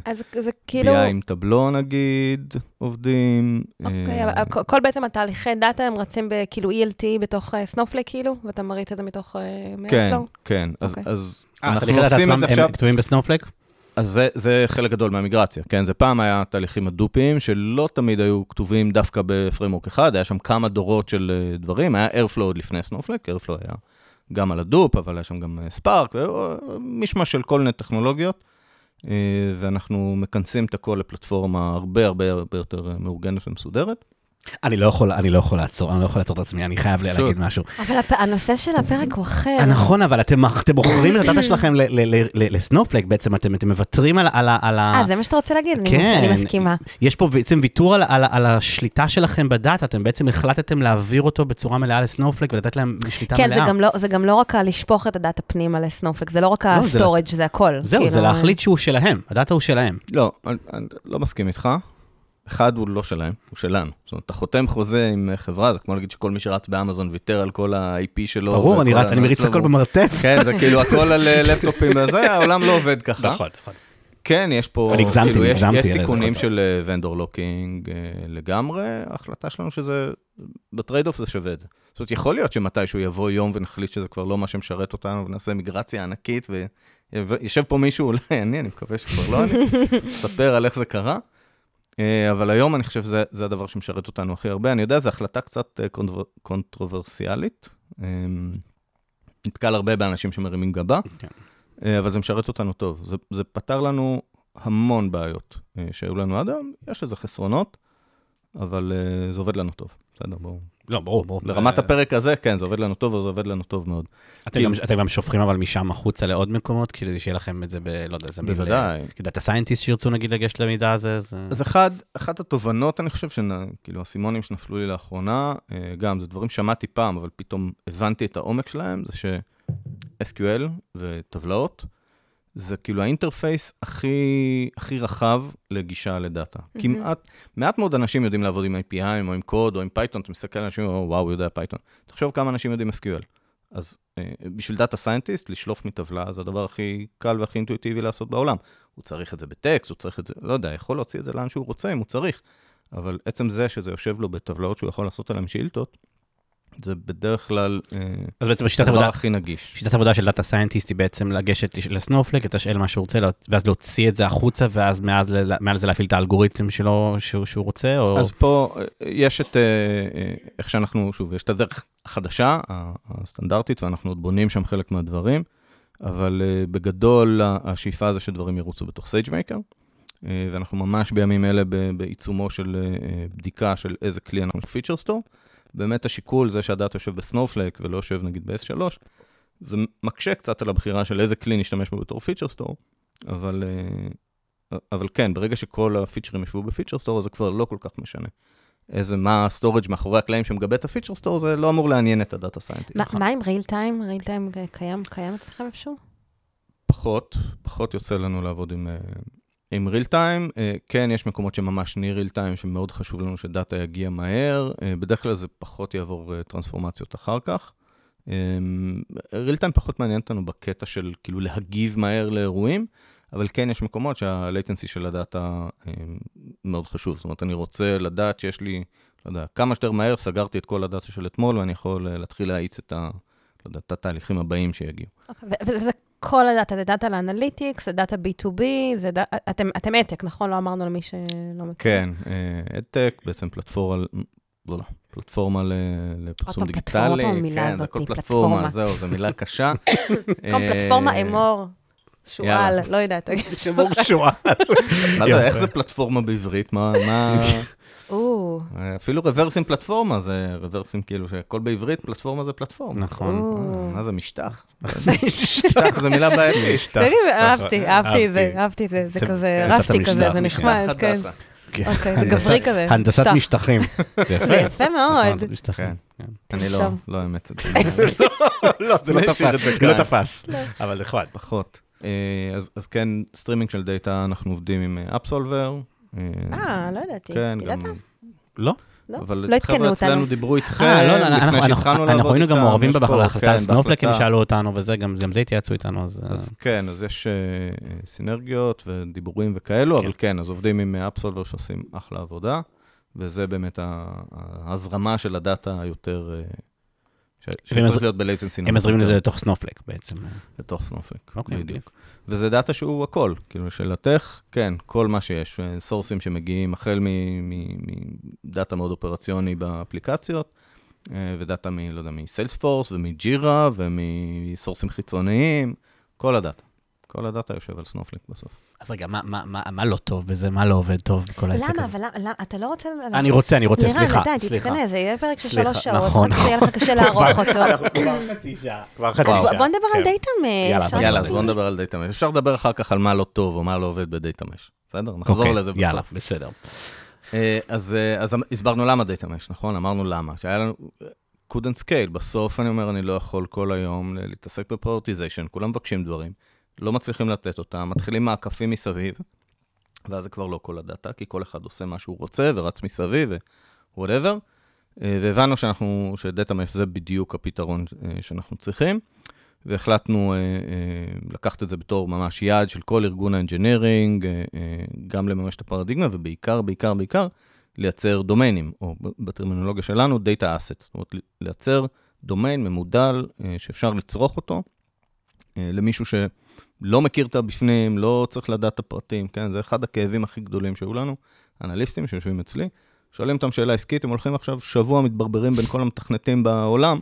אז זה כאילו... בי איי עם טבלו נגיד, עובדים. אוקיי, כל בעצם התהליכי דאטה הם רצים בכאילו E L T בתוך סנופלייק כאילו, ואתה מריץ את זה מתוך Airflow? כן, כן. אז אנחנו עושים את זה עכשיו. הם כתובים בסנופלייק? אז זה חלק גדול מהמיגרציה, כן? זה פעם היה תהליכים הדופיים שלא תמיד היו כתובים דווקא בפריימוורק אחד, היה שם כמה דורות של דברים, היה Airflow עוד לפני סנופלייק, Airflow היה... גם על הדופ, אבל יש שם גם ספארק, ומשמש של כל מיני טכנולוגיות, ואנחנו מכנסים את הכל לפלטפורמה הרבה הרבה הרבה יותר מאורגנת ומסודרת. אני לא יכול, אני לא יכול לעצור, אני לא יכול לעצור את עצמי, אני חייב להגיד משהו. אבל הנושא של הפרק הוא אחר. נכון, אבל אתם בוחרים את הדאטה שלכם לסנופלייק, בעצם אתם מוותרים על ה... אה, זה מה שאתה רוצה להגיד, אני מסכימה. יש פה בעצם ויתור על השליטה שלכם בדאטה, אתם בעצם החלטתם להעביר אותו בצורה מלאה לסנופלייק, ולתת להם שליטה מלאה. כן, זה גם לא רק לשפוך את הדאטה פנימה לסנופלייק, זה לא רק הסטורג' זה הכל. זהו, זה להחליט שהוא שלהם, הדאטה הוא שלהם. לא, אני לא מסכים איתך. אחד הוא לא שלהם, הוא שלנו. זאת אומרת, אתה חותם חוזה עם חברה, זה כמו להגיד שכל מי שרץ באמזון ויתר על כל ה-איי פי שלו. ברור, אני רץ, אני מריץ הכל במרתף. כן, זה כאילו הכל על לפטופים וזה, העולם לא עובד ככה. נכון, נכון. כן, יש פה, כאילו, יש סיכונים של ונדור לוקינג לגמרי, ההחלטה שלנו שזה, בטרייד אוף זה שווה את זה. זאת אומרת, יכול להיות שמתישהו יבוא יום ונחליט שזה כבר לא מה שמשרת אותנו, ונעשה מיגרציה ענקית, וישב פה מישהו, אולי אני, אני מקווה שכבר לא אני, ספר על איך זה קרה. אבל היום אני חושב שזה הדבר שמשרת אותנו הכי הרבה. אני יודע, זו החלטה קצת קונטרוברסיאלית. נתקל הרבה באנשים שמרימים גבה, אבל זה משרת אותנו טוב. זה, זה פתר לנו המון בעיות שהיו לנו עד היום, יש לזה חסרונות, אבל זה עובד לנו טוב. בסדר, ברור. לא, ברור, ברור. לרמת הפרק הזה, כן, זה עובד לנו טוב, וזה עובד לנו טוב מאוד. אתם גם שופכים אבל משם החוצה לעוד מקומות, כדי שיהיה לכם את זה ב... לא יודע, זה... בוודאי. דאטה סיינטיסט שירצו, נגיד, לגשת למידע הזה, זה... אז אחד, אחת התובנות, אני חושב, שכאילו, הסימונים שנפלו לי לאחרונה, גם, זה דברים שמעתי פעם, אבל פתאום הבנתי את העומק שלהם, זה ש-אס קיו אל וטבלאות, זה כאילו האינטרפייס הכי, הכי רחב לגישה לדאטה. Mm-hmm. כמעט, מעט מאוד אנשים יודעים לעבוד עם איי פי אי'ים, או עם קוד, או עם פייתון, אתה מסתכל על אנשים, או וואו, יודע פייתון. תחשוב כמה אנשים יודעים אס קיו אל. אז אה, בשביל דאטה סיינטיסט, לשלוף מטבלה, זה הדבר הכי קל והכי אינטואיטיבי לעשות בעולם. הוא צריך את זה בטקסט, הוא צריך את זה, לא יודע, יכול להוציא את זה לאן שהוא רוצה, אם הוא צריך. אבל עצם זה שזה יושב לו בטבלאות שהוא יכול לעשות עליהם שאילתות, זה בדרך כלל הדבר הכי נגיש. שיטת עבודה של דאטה סיינטיסט היא בעצם לגשת לסנופלייק, לתשאל מה שהוא רוצה, ואז להוציא את זה החוצה, ואז מעל זה להפעיל את האלגוריתם שלו שהוא רוצה? אז פה יש את, איך שאנחנו, שוב, יש את הדרך החדשה, הסטנדרטית, ואנחנו עוד בונים שם חלק מהדברים, אבל בגדול השאיפה זה שדברים ירוצו בתוך סייג'מייקר, ואנחנו ממש בימים אלה בעיצומו של בדיקה של איזה כלי אנחנו פיצ'ר סטור, באמת השיקול זה שהדאטה יושב בסנופלייק ולא יושב נגיד ב-אס שלוש, זה מקשה קצת על הבחירה של איזה כלי נשתמש בו בתור פיצ'ר סטור, אבל, אבל כן, ברגע שכל הפיצ'רים ישבו בפיצ'ר סטור, זה כבר לא כל כך משנה. איזה מה הסטורג' מאחורי הקלעים שמגבה את הפיצ'ר סטור, זה לא אמור לעניין את הדאטה סיינטיסט. מה עם ריל טיים? ריל טיים קיים אצלכם אפשר? פחות, פחות יוצא לנו לעבוד עם... עם real time, כן, יש מקומות שממש נהיה real time, שמאוד חשוב לנו שדאטה יגיע מהר, בדרך כלל זה פחות יעבור טרנספורמציות אחר כך. real time פחות מעניין אותנו בקטע של כאילו להגיב מהר לאירועים, אבל כן, יש מקומות שה-latency של הדאטה מאוד חשוב. זאת אומרת, אני רוצה לדעת שיש לי, לא יודע, כמה שיותר מהר סגרתי את כל הדאטה של אתמול, ואני יכול להתחיל להאיץ את ה... לא יודע, את התהליכים הבאים שיגיעו. וזה כל הדאטה, זה דאטה לאנליטיקס, זה דאטה בי טו בי, אתם עתק, נכון? לא אמרנו למי שלא מכיר. כן, עתק, בעצם פלטפורמה לפרסום דיגיטלי. כן, זה כל פלטפורמה, זהו, זו מילה קשה. כל פלטפורמה אמור, שואל, לא יודעת. אמור שואל. איך זה פלטפורמה בעברית? מה... אפילו רוורסים פלטפורמה, זה רוורסים כאילו שכל בעברית פלטפורמה זה פלטפורמה. נכון. מה זה משטח? משטח זה מילה בעברית. אהבתי, אהבתי את זה, אהבתי את זה. זה כזה, רפתי כזה, זה נחמד. אוקיי, זה גברי כזה. הנדסת משטחים. זה יפה מאוד. אני לא אמצא את זה. לא, זה לא תפס. אבל נכון, פחות. אז כן, סטרימינג של דאטה, אנחנו עובדים עם Absolver. אה, לא ידעתי. כן, גם... לא? אבל חבר'ה אצלנו דיברו איתכם, לפני שהתחלנו לעבוד איתם. אנחנו היינו גם מעורבים בהחלטה על סנופלייק, הם שאלו אותנו, וגם זה התייעצו איתנו. אז כן, אז יש סינרגיות ודיבורים וכאלו, אבל כן, אז עובדים עם Absolver שעושים אחלה עבודה, וזה באמת ההזרמה של הדאטה היותר... שצריך להיות ב-latency. הם מזרימים לזה לתוך סנופלייק בעצם. לתוך סנופלייק, בדיוק. וזה דאטה שהוא הכל, כאילו שאלתך, כן, כל מה שיש, סורסים שמגיעים החל מדאטה מאוד אופרציוני באפליקציות, ודאטה מ, לא יודע, מסיילספורס ומג'ירה ומסורסים חיצוניים, כל הדאטה. כל הדאטה יושב על סנופלייק בסוף. אז רגע, מה, מה, מה, מה לא טוב בזה? מה לא עובד טוב בכל העסק הזה? למה? אבל למה? אתה לא רוצה... אני רוצה, אני רוצה, סליחה. נראה, נדע, תתכנס, זה יהיה פרק של שלוש שעות. נכון. זה יהיה לך קשה לערוך אותו. אנחנו כבר חצי שעה. כבר חצי שעה. אז בוא נדבר על דאטה מש. יאללה, אז בוא נדבר על דאטה מש. אפשר לדבר אחר כך על מה לא טוב או מה לא עובד בדאטה מש. בסדר? נחזור לזה בסוף. יאללה, בסדר. אז הסברנו למה דאטה מש, נכון? אמרנו למה. שהיה לנו... couldn't scale. בסוף אני אומר, אני לא יכול כל היום להתעסק בפריוריטיזיישן. כולם מבקשים דברים. לא מצליחים לתת אותם, מתחילים מעקפים מסביב, ואז זה כבר לא כל הדאטה, כי כל אחד עושה מה שהוא רוצה, ורץ מסביב, ו-whatever, והבנו שאנחנו, שדאטה מש זה בדיוק הפתרון שאנחנו צריכים, והחלטנו לקחת את זה בתור ממש יעד של כל ארגון האנג'ינירינג, גם לממש את הפרדיגמה, ובעיקר, בעיקר, בעיקר, לייצר דומיינים, או בטרמינולוגיה שלנו, data assets, זאת אומרת, לייצר דומיין ממודל, שאפשר לצרוך אותו, למישהו ש... לא מכיר את הבפנים, לא צריך לדעת את הפרטים, כן? זה אחד הכאבים הכי גדולים שהיו לנו, אנליסטים שיושבים אצלי, שואלים אותם שאלה עסקית, הם הולכים עכשיו שבוע מתברברים בין כל המתכנתים בעולם,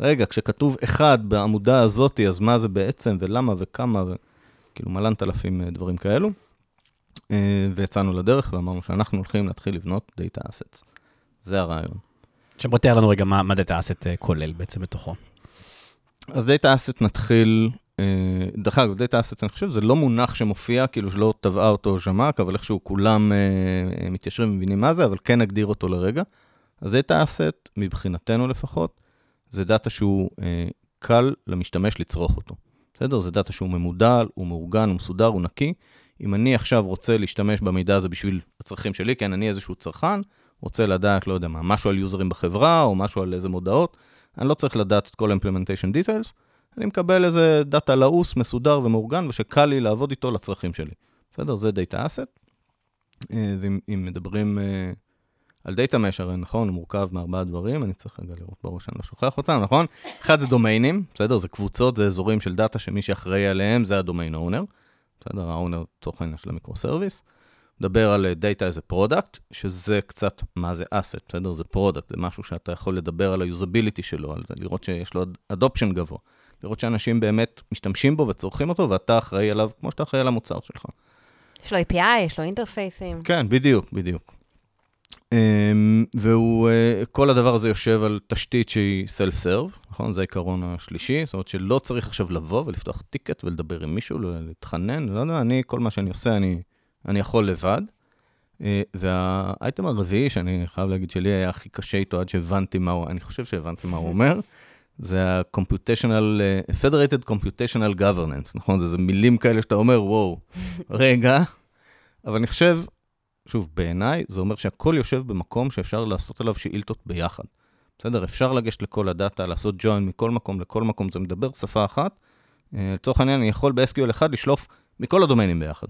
רגע, כשכתוב אחד בעמודה הזאת, אז מה זה בעצם ולמה וכמה, כאילו מלנת אלפים דברים כאלו. ויצאנו לדרך ואמרנו שאנחנו הולכים להתחיל לבנות דאטה אסט. זה הרעיון. שבוא תיאר לנו רגע מה, מה דאטה אסט כולל בעצם בתוכו. אז דאטה אסט נתחיל, דרך אגב, דאטה אסט אני חושב, זה לא מונח שמופיע, כאילו שלא טבעה אותו ז'מאק, אבל איכשהו כולם מתיישרים ומבינים מה זה, אבל כן נגדיר אותו לרגע. אז דאטה אסט, מבחינתנו לפחות, זה דאטה שהוא קל למשתמש לצרוך אותו. בסדר? זה דאטה שהוא ממודל, הוא מאורגן, הוא מסודר, הוא נקי. אם אני עכשיו רוצה להשתמש במידע הזה בשביל הצרכים שלי, כן, אני איזשהו צרכן, רוצה לדעת, לא יודע מה, משהו על יוזרים בחברה, או משהו על איזה מודעות, אני לא צריך לדעת את כל ה-implementation details, אני מקבל איזה דאטה לעוס, מסודר ומאורגן, ושקל לי לעבוד איתו לצרכים שלי. בסדר? זה דאטה אסט. ואם מדברים על דאטה מש, הרי נכון, הוא מורכב מארבעה דברים, אני צריך רגע לראות בראש, אני לא שוכח אותם, נכון? אחד זה דומיינים, בסדר? זה קבוצות, זה אזורים של דאטה שמי שאחראי עליהם, זה הדומיין אונר. בסדר, האונר צורכן של המיקרוסרוויס. מדבר על דאטה as a product, שזה קצת, מה זה asset, בסדר? זה product, זה משהו שאתה יכול לדבר על ה-usability שלו, על לראות שיש לו adoption גבוה, לראות שאנשים באמת משתמשים בו וצורכים אותו, ואתה אחראי עליו כמו שאתה אחראי על המוצר שלך. יש לו איי פי איי, יש לו אינטרפייסים. כן, בדיוק, בדיוק. והוא, כל הדבר הזה יושב על תשתית שהיא self-serve, נכון? זה העיקרון השלישי, זאת אומרת שלא צריך עכשיו לבוא ולפתוח טיקט ולדבר עם מישהו, להתחנן, לא יודע, אני, כל מה שאני עושה, אני, אני יכול לבד. והאייטם הרביעי, שאני חייב להגיד שלי, היה הכי קשה איתו עד שהבנתי מה הוא, אני חושב שהבנתי מה הוא אומר, זה ה-computational, federated computational governance, נכון? זה, זה מילים כאלה שאתה אומר, וואו, רגע, אבל אני חושב, שוב, בעיניי, זה אומר שהכל יושב במקום שאפשר לעשות עליו שאילתות ביחד. בסדר? אפשר לגשת לכל הדאטה, לעשות ג'וין מכל מקום לכל מקום, זה מדבר שפה אחת. לצורך העניין, אני יכול ב-אס קיו אל אחד לשלוף מכל הדומיינים ביחד.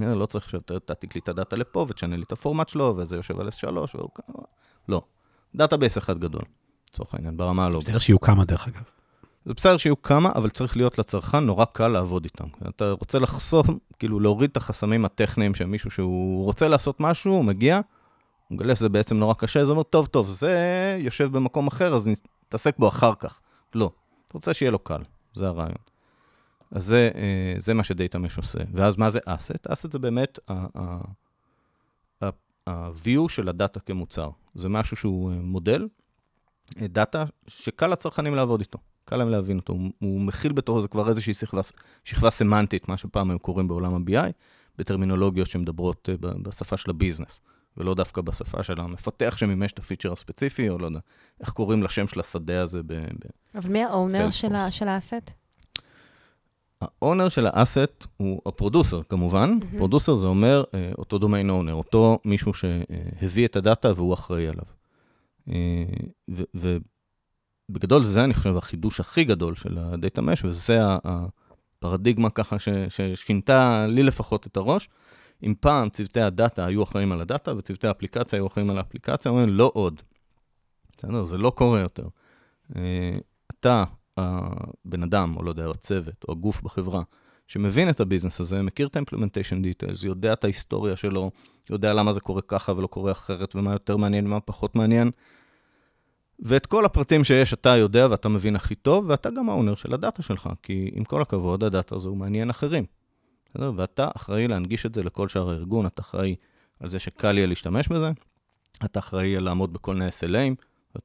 לא צריך שתעתיק לי את הדאטה לפה, ותשנה לי את הפורמט שלו, וזה יושב על אס שלוש, והוא כמה... לא. דאטה בייס אחד גדול. לצורך העניין, ברמה הלוגית. זה בסדר שיהיו כמה דרך אגב. זה בסדר שיהיו כמה, אבל צריך להיות לצרכן נורא קל לעבוד איתם. אתה רוצה לחסום, כאילו להוריד את החסמים הטכניים שמישהו שהוא רוצה לעשות משהו, הוא מגיע, הוא מגלה שזה בעצם נורא קשה, זה אומר, טוב, טוב, זה יושב במקום אחר, אז נתעסק בו אחר כך. לא, אתה רוצה שיהיה לו קל, זה הרעיון. אז זה, זה מה שדאטה מש עושה. ואז מה זה אסט? אסט זה באמת ה-view של הדאטה כמוצר. זה משהו שהוא מודל, דאטה שקל לצרכנים לעבוד איתו. קל להם להבין אותו, הוא מכיל בתוכו, זה כבר איזושהי שכבה, שכבה סמנטית, מה שפעם הם קוראים בעולם ה-בי איי, בטרמינולוגיות שמדברות בשפה של הביזנס, ולא דווקא בשפה של המפתח שמימש את הפיצ'ר הספציפי, או לא יודע, איך קוראים לשם של השדה הזה ב... אבל מי האונר של האסט? האונר של האסט הוא הפרודוסר, כמובן. פרודוסר זה אומר אותו דומיין אונר, אותו מישהו שהביא את הדאטה והוא אחראי עליו. ו... בגדול זה, אני חושב, החידוש הכי גדול של הדאטה מש, וזה הפרדיגמה ככה ששינתה לי לפחות את הראש. אם פעם צוותי הדאטה היו אחראים על הדאטה, וצוותי האפליקציה היו אחראים על האפליקציה, אומרים, לא עוד. בסדר, זה לא קורה יותר. אתה, הבן אדם, או לא יודע, או הצוות, או הגוף בחברה, שמבין את הביזנס הזה, מכיר את ה-implementation details, יודע את ההיסטוריה שלו, יודע למה זה קורה ככה ולא קורה אחרת, ומה יותר מעניין, מה פחות מעניין, ואת כל הפרטים שיש אתה יודע ואתה מבין הכי טוב, ואתה גם האונר של הדאטה שלך, כי עם כל הכבוד, הדאטה הזו מעניין אחרים. בסדר? ואתה אחראי להנגיש את זה לכל שאר הארגון, אתה אחראי על זה שקל יהיה להשתמש בזה, אתה אחראי לעמוד בכל מיני אס אל אי'ים,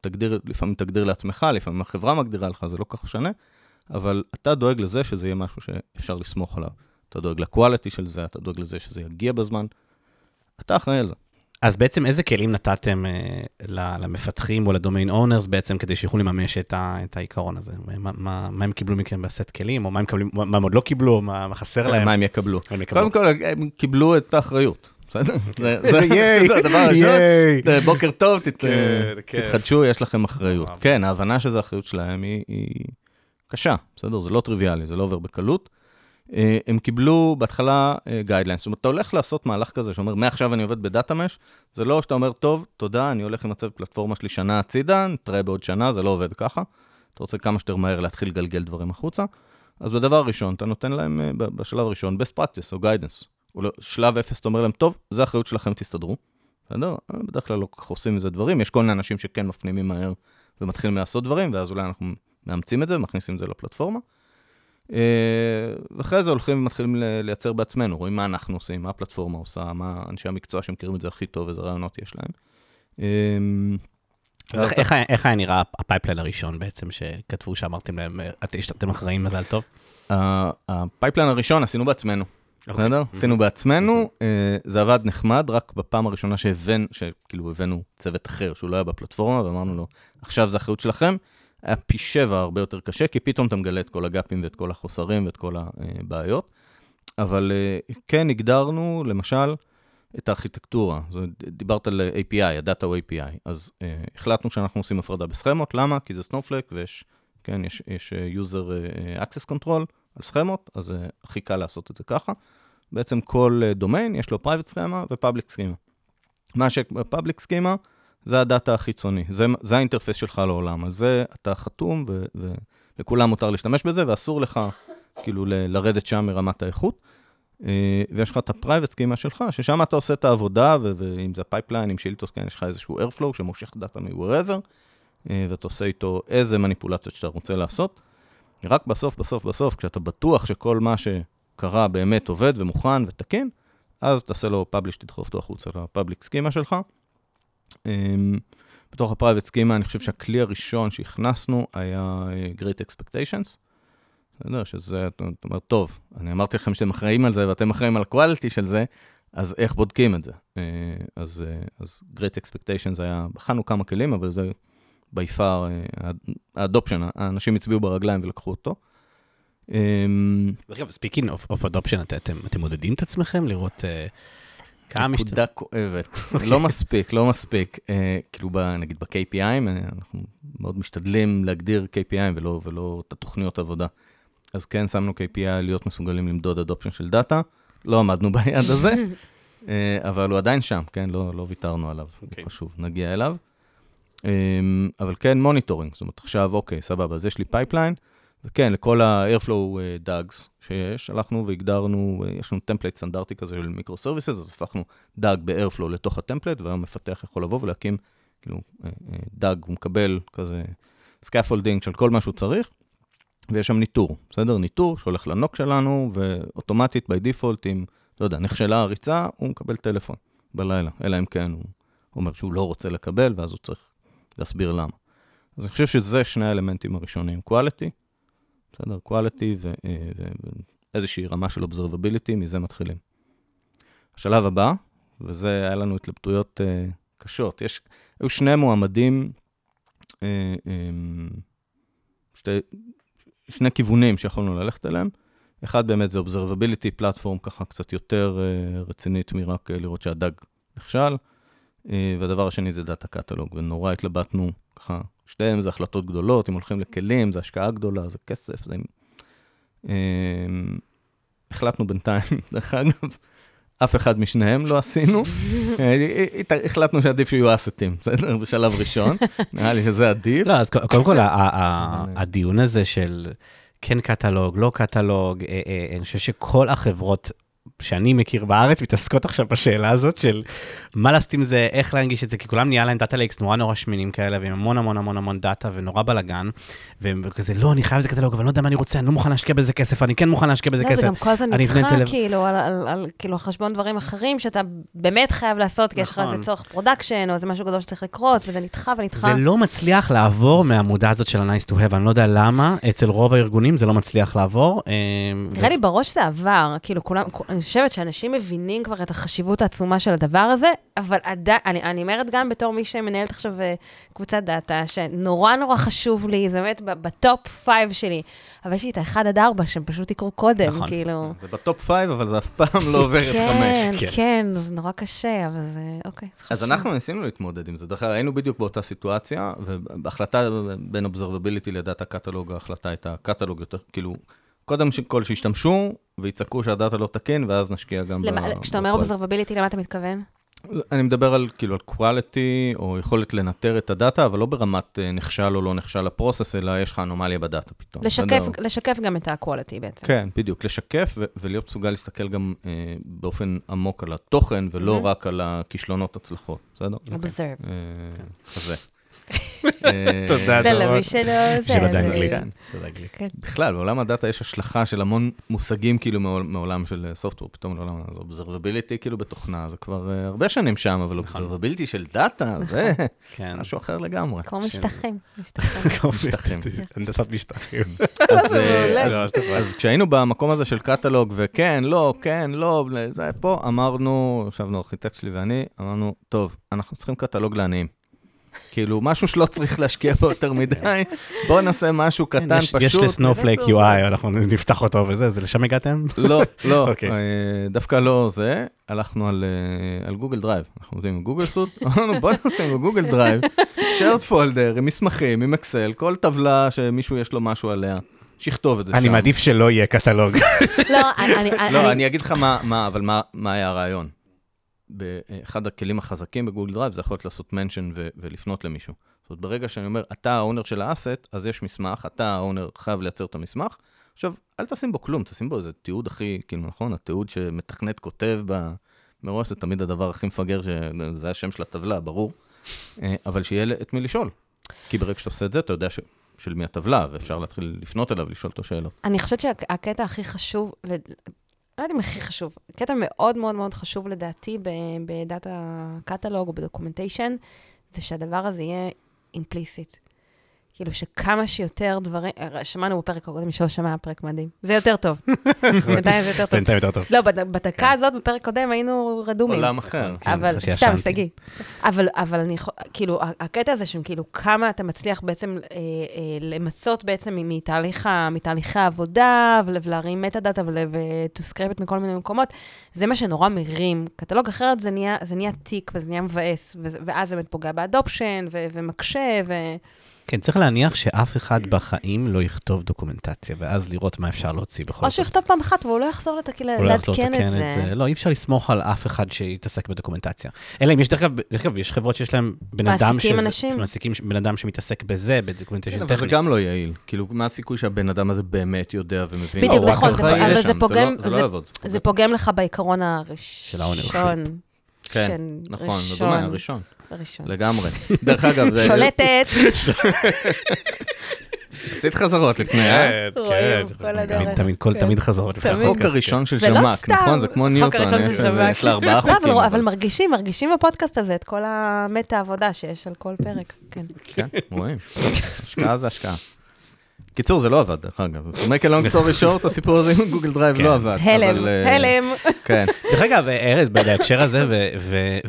תגדיר, לפעמים תגדיר לעצמך, לפעמים החברה מגדירה לך, זה לא כך שונה, אבל אתה דואג לזה שזה יהיה משהו שאפשר לסמוך עליו. אתה דואג לקואליטי של זה, אתה דואג לזה שזה יגיע בזמן, אתה אחראי על זה. אז בעצם איזה כלים נתתם למפתחים או לדומיין אונרס בעצם כדי שיוכלו לממש את העיקרון הזה? מה הם קיבלו מכם בסט כלים, או מה הם עוד לא קיבלו, מה חסר להם? מה הם יקבלו? קודם כל, הם קיבלו את האחריות. זה ייי, ייי. בוקר טוב, תתחדשו, יש לכם אחריות. כן, ההבנה שזו האחריות שלהם היא קשה, בסדר? זה לא טריוויאלי, זה לא עובר בקלות. הם קיבלו בהתחלה גיידליינס, זאת אומרת, אתה הולך לעשות מהלך כזה, שאומר, מעכשיו אני עובד בדאטה מש, זה לא שאתה אומר, טוב, תודה, אני הולך למצב פלטפורמה שלי שנה הצידה, נתראה בעוד שנה, זה לא עובד ככה, אתה רוצה כמה שתר מהר להתחיל לגלגל דברים החוצה, אז בדבר הראשון, אתה נותן להם בשלב הראשון, best practice או guidance, שלב אפס, אתה אומר להם, טוב, זה האחריות שלכם, תסתדרו, בסדר? בדרך כלל לא עושים מזה דברים, יש כל מיני אנשים שכן מפנימים מהר ומתחילים לעשות דברים, ואז אולי אנחנו מאמצים את זה ומכניסים את זה לפלטפורמה. ואחרי זה הולכים ומתחילים לייצר בעצמנו, רואים מה אנחנו עושים, מה הפלטפורמה עושה, מה אנשי המקצוע שמכירים את זה הכי טוב, איזה רעיונות יש להם. איך היה נראה הפייפליין הראשון בעצם שכתבו, שאמרתם להם, אתם אחראים, מזל טוב? הפייפליין הראשון עשינו בעצמנו. עשינו בעצמנו, זה עבד נחמד, רק בפעם הראשונה שהבאנו צוות אחר, שהוא לא היה בפלטפורמה, ואמרנו לו, עכשיו זה אחריות שלכם, היה פי שבע הרבה יותר קשה, כי פתאום אתה מגלה את כל הגאפים ואת כל החוסרים ואת כל הבעיות, אבל כן הגדרנו, למשל, את הארכיטקטורה, דיברת על איי פי איי, הדאטה הוא איי פי איי, אז החלטנו שאנחנו עושים הפרדה בסכמות, למה? כי זה Snowflake, ויש user access control על סכמות, אז זה הכי קל לעשות את זה ככה. בעצם כל דומיין יש לו private schema ו-public schema. מה ש-public schema זה הדאטה החיצוני, זה, זה האינטרפס שלך לעולם, על זה אתה חתום ו, ו, וכולם מותר להשתמש בזה, ואסור לך כאילו ל, לרדת שם מרמת האיכות, ויש לך את ה-private schema שלך, ששם אתה עושה את העבודה, ו, ואם זה פייפליין, אם שאילתות כאן, יש לך איזשהו airflow שמושך דאטה מ-wherever, ואתה עושה איתו איזה מניפולציות שאתה רוצה לעשות, רק בסוף, בסוף, בסוף, כשאתה בטוח שכל מה שקרה באמת עובד ומוכן ותקין, אז תעשה לו publish, תדחוף אותו החוצה ל-public schema שלך. בתוך ה-private schema, אני חושב שהכלי הראשון שהכנסנו היה Great Expectations. אתה יודע שזה, אתה אומר, טוב, אני אמרתי לכם שאתם אחראים על זה, ואתם אחראים על quality של זה, אז איך בודקים את זה? אז, אז Great Expectations היה, בחנו כמה כלים, אבל זה by far, האדופשן, האנשים הצביעו ברגליים ולקחו אותו. Speaking of adoption, אתם מודדים את עצמכם לראות נקודה כואבת. לא מספיק, לא מספיק. כאילו, נגיד, ב-קיי פי איי, אנחנו מאוד משתדלים להגדיר קיי פי איי ולא את התוכניות העבודה. אז כן, שמנו קיי פי איי להיות מסוגלים למדוד adoption של דאטה. לא עמדנו ביעד הזה, אבל הוא עדיין שם, כן? לא ויתרנו עליו. חשוב, נגיע אליו. אבל כן, מוניטורינג. זאת אומרת, עכשיו, אוקיי, סבבה, אז יש לי פייפליין, וכן, לכל ה-Airflow דאגס שיש, הלכנו והגדרנו, יש לנו טמפלייט סטנדרטי כזה של מיקרו-סרוויסס, אז הפכנו דאג ב-Airflow לתוך הטמפלייט, והמפתח יכול לבוא ולהקים, כאילו, דאג, הוא מקבל כזה סקאפולדינג של כל מה שהוא צריך, ויש שם ניטור, בסדר? ניטור שהולך לנוק שלנו, ואוטומטית, by default, אם, לא יודע, נכשלה הריצה, הוא מקבל טלפון בלילה, אלא אם כן, הוא אומר שהוא לא רוצה לקבל, ואז הוא צריך להסביר למה. אז אני חושב שזה שני האלמנטים הראשונים, quality, בסדר, quality ואיזושהי רמה של observability, מזה מתחילים. השלב הבא, וזה היה לנו התלבטויות קשות, יש, היו שני מועמדים, שתי, שני כיוונים שיכולנו ללכת אליהם, אחד באמת זה observability, פלטפורם ככה קצת יותר רצינית מרק לראות שהדג נכשל, והדבר השני זה דאטה קטלוג, ונורא התלבטנו ככה, שתיהם זה החלטות גדולות, אם הולכים לכלים, זה השקעה גדולה, זה כסף, זה... החלטנו בינתיים, דרך אגב, אף אחד משניהם לא עשינו, החלטנו שעדיף שיהיו אסטים, בסדר? בשלב ראשון, נראה לי שזה עדיף. לא, אז קודם כל, הדיון הזה של כן קטלוג, לא קטלוג, אני חושב שכל החברות... שאני מכיר בארץ, מתעסקות עכשיו בשאלה הזאת של מה לעשות עם זה, איך להנגיש את זה, כי כולם נהיה להם דאטה לייקס נורא נורא שמנים כאלה, ועם המון המון המון המון דאטה, ונורא בלגן, וכזה, לא, אני חייב את זה קטלוג, אבל לא יודע מה אני רוצה, אני לא מוכן להשקיע בזה כסף, אני כן מוכן להשקיע בזה כסף. זה גם כל זה נדחה, כאילו, על חשבון דברים אחרים, שאתה באמת חייב לעשות, כי יש לך איזה צורך פרודקשן, או איזה משהו גדול שצריך לקרות, וזה נדחה ונדחה. זה לא מצליח לעבור מהעמודה הזאת של ה-nice to have, אני לא יודע למה, אצל רוב הארגונים זה לא מצליח לעבור. תראה לי, בראש זה עבר, כאילו, כולם, אני חושבת שאנשים מבינים כבר את החשיבות העצומה של הדבר הזה, אבל עדיין, אני, אני אומרת גם בתור מי שמנהלת עכשיו קבוצת דאטה, שנורא נורא חשוב לי, זה באמת בטופ פייב שלי, אבל יש לי את האחד עד ארבע, שהם פשוט יקרו קודם, נכון. כאילו... זה בטופ פייב, אבל זה אף פעם לא עובר את חמש. כן, כן, כן, זה נורא קשה, אבל זה... אוקיי, זה חשוב. אז אנחנו ניסינו להתמודד עם זה, דרך כלל, היינו בדיוק באותה סיטואציה, וההחלטה בין observability לדאטה קטלוג, ההחלטה הייתה קטלוג יותר, כאילו... קודם כל שישתמשו, ויצעקו שהדאטה לא תקין, ואז נשקיע גם... כשאתה אומר observability, למה אתה מתכוון? אני מדבר על quality, או יכולת לנטר את הדאטה, אבל לא ברמת נכשל או לא נכשל הפרוסס, אלא יש לך אנומליה בדאטה פתאום. לשקף גם את ה-quality בעצם. כן, בדיוק. לשקף ולהיות מסוגל להסתכל גם באופן עמוק על התוכן, ולא רק על הכישלונות הצלחות. בסדר? observe. כזה. תודה, תודה. למי שלא זה. של אנגלית. בכלל, בעולם הדאטה יש השלכה של המון מושגים כאילו מעולם של סופטוור, פתאום לעולם הזה, observability כאילו בתוכנה, זה כבר הרבה שנים שם, אבל observability של דאטה, זה משהו אחר לגמרי. כמו משטחים. כמו משטחים. הנדסת משטחים. אז כשהיינו במקום הזה של קטלוג, וכן, לא, כן, לא, זה פה, אמרנו, עכשיו הארכיטקט שלי ואני, אמרנו, טוב, אנחנו צריכים קטלוג לעניים. כאילו, משהו שלא צריך להשקיע בו יותר מדי, בואו נעשה משהו קטן, פשוט. יש לסנופלייק יו איי, אנחנו נפתח אותו וזה, זה לשם הגעתם? לא, לא, דווקא לא זה, הלכנו על גוגל דרייב, אנחנו עובדים עם גוגל סוט, אמרנו, בואו נעשה עם גוגל דרייב, shared folder, עם מסמכים, עם אקסל, כל טבלה שמישהו יש לו משהו עליה. שכתוב את זה שם. אני מעדיף שלא יהיה קטלוג. לא, אני אגיד לך מה, אבל מה היה הרעיון? באחד הכלים החזקים בגוגל דרייב, זה יכול להיות לעשות mention ו- ולפנות למישהו. זאת אומרת, ברגע שאני אומר, אתה האונר של האסט, אז יש מסמך, אתה האונר חייב לייצר את המסמך. עכשיו, אל תשים בו כלום, תשים בו איזה תיעוד הכי, כאילו נכון, התיעוד שמתכנת כותב במרוץ, זה תמיד הדבר הכי מפגר, שזה השם של הטבלה, ברור. אבל שיהיה את מי לשאול. כי ברגע שאתה עושה את זה, אתה יודע ש... של מי הטבלה, ואפשר להתחיל לפנות אליו, לשאול אותו שאלות. אני חושבת שהקטע הכי חשוב... לא יודעים הכי חשוב, קטע מאוד מאוד מאוד חשוב לדעתי בדאטה קטלוג או בדוקומנטיישן, זה שהדבר הזה יהיה implicit. כאילו שכמה שיותר דברים, שמענו בפרק הקודם, מי שלא שמע הפרק מדהים. זה יותר טוב. בינתיים זה יותר טוב. בינתיים יותר טוב. לא, בדקה הזאת, בפרק קודם, היינו רדומים. עולם אחר. אבל סתם, סגי. אבל אני, כאילו, הקטע הזה שם, כאילו, כמה אתה מצליח בעצם למצות בעצם מתהליכי העבודה, ולהרים מטה דאטה, ותוסקריפט מכל מיני מקומות, זה מה שנורא מרים. קטלוג אחרת זה נהיה תיק, וזה נהיה מבאס, ואז זה פוגע באדופשן, ומקשה, ו... כן, צריך להניח שאף אחד בחיים לא יכתוב דוקומנטציה, ואז לראות מה אפשר להוציא בכל זאת. או שיכתוב פעם אחת, והוא לא יחזור לתקן את זה. לא, אי אפשר לסמוך על אף אחד שיתעסק בדוקומנטציה. אלא אם יש, דרך אגב, יש חברות שיש להם בן אדם שמעסיקים בן אדם שמתעסק בזה, בדוקומנטציה טכנית. אבל זה גם לא יעיל. כאילו, מה הסיכוי שהבן אדם הזה באמת יודע ומבין? בדיוק, נכון, אבל זה פוגם לך בעיקרון הראשון. כן, נכון, זה דומה, הראשון. ראשון. לגמרי. דרך אגב, זה... שולטת. עשית חזרות לפני, אה? כן, כן. תמיד חזרות לפני. החוק הראשון של שמק, נכון? זה כמו ניוטון, יש לה ארבעה חוקים. אבל מרגישים, מרגישים בפודקאסט הזה את כל המטה העבודה שיש על כל פרק. כן, רואים. השקעה זה השקעה. קיצור, זה לא עבד, דרך אגב. To make a long story short, הסיפור הזה עם גוגל דרייב לא עבד. הלם, הלם. כן. דרך אגב, ארז, בהקשר הזה,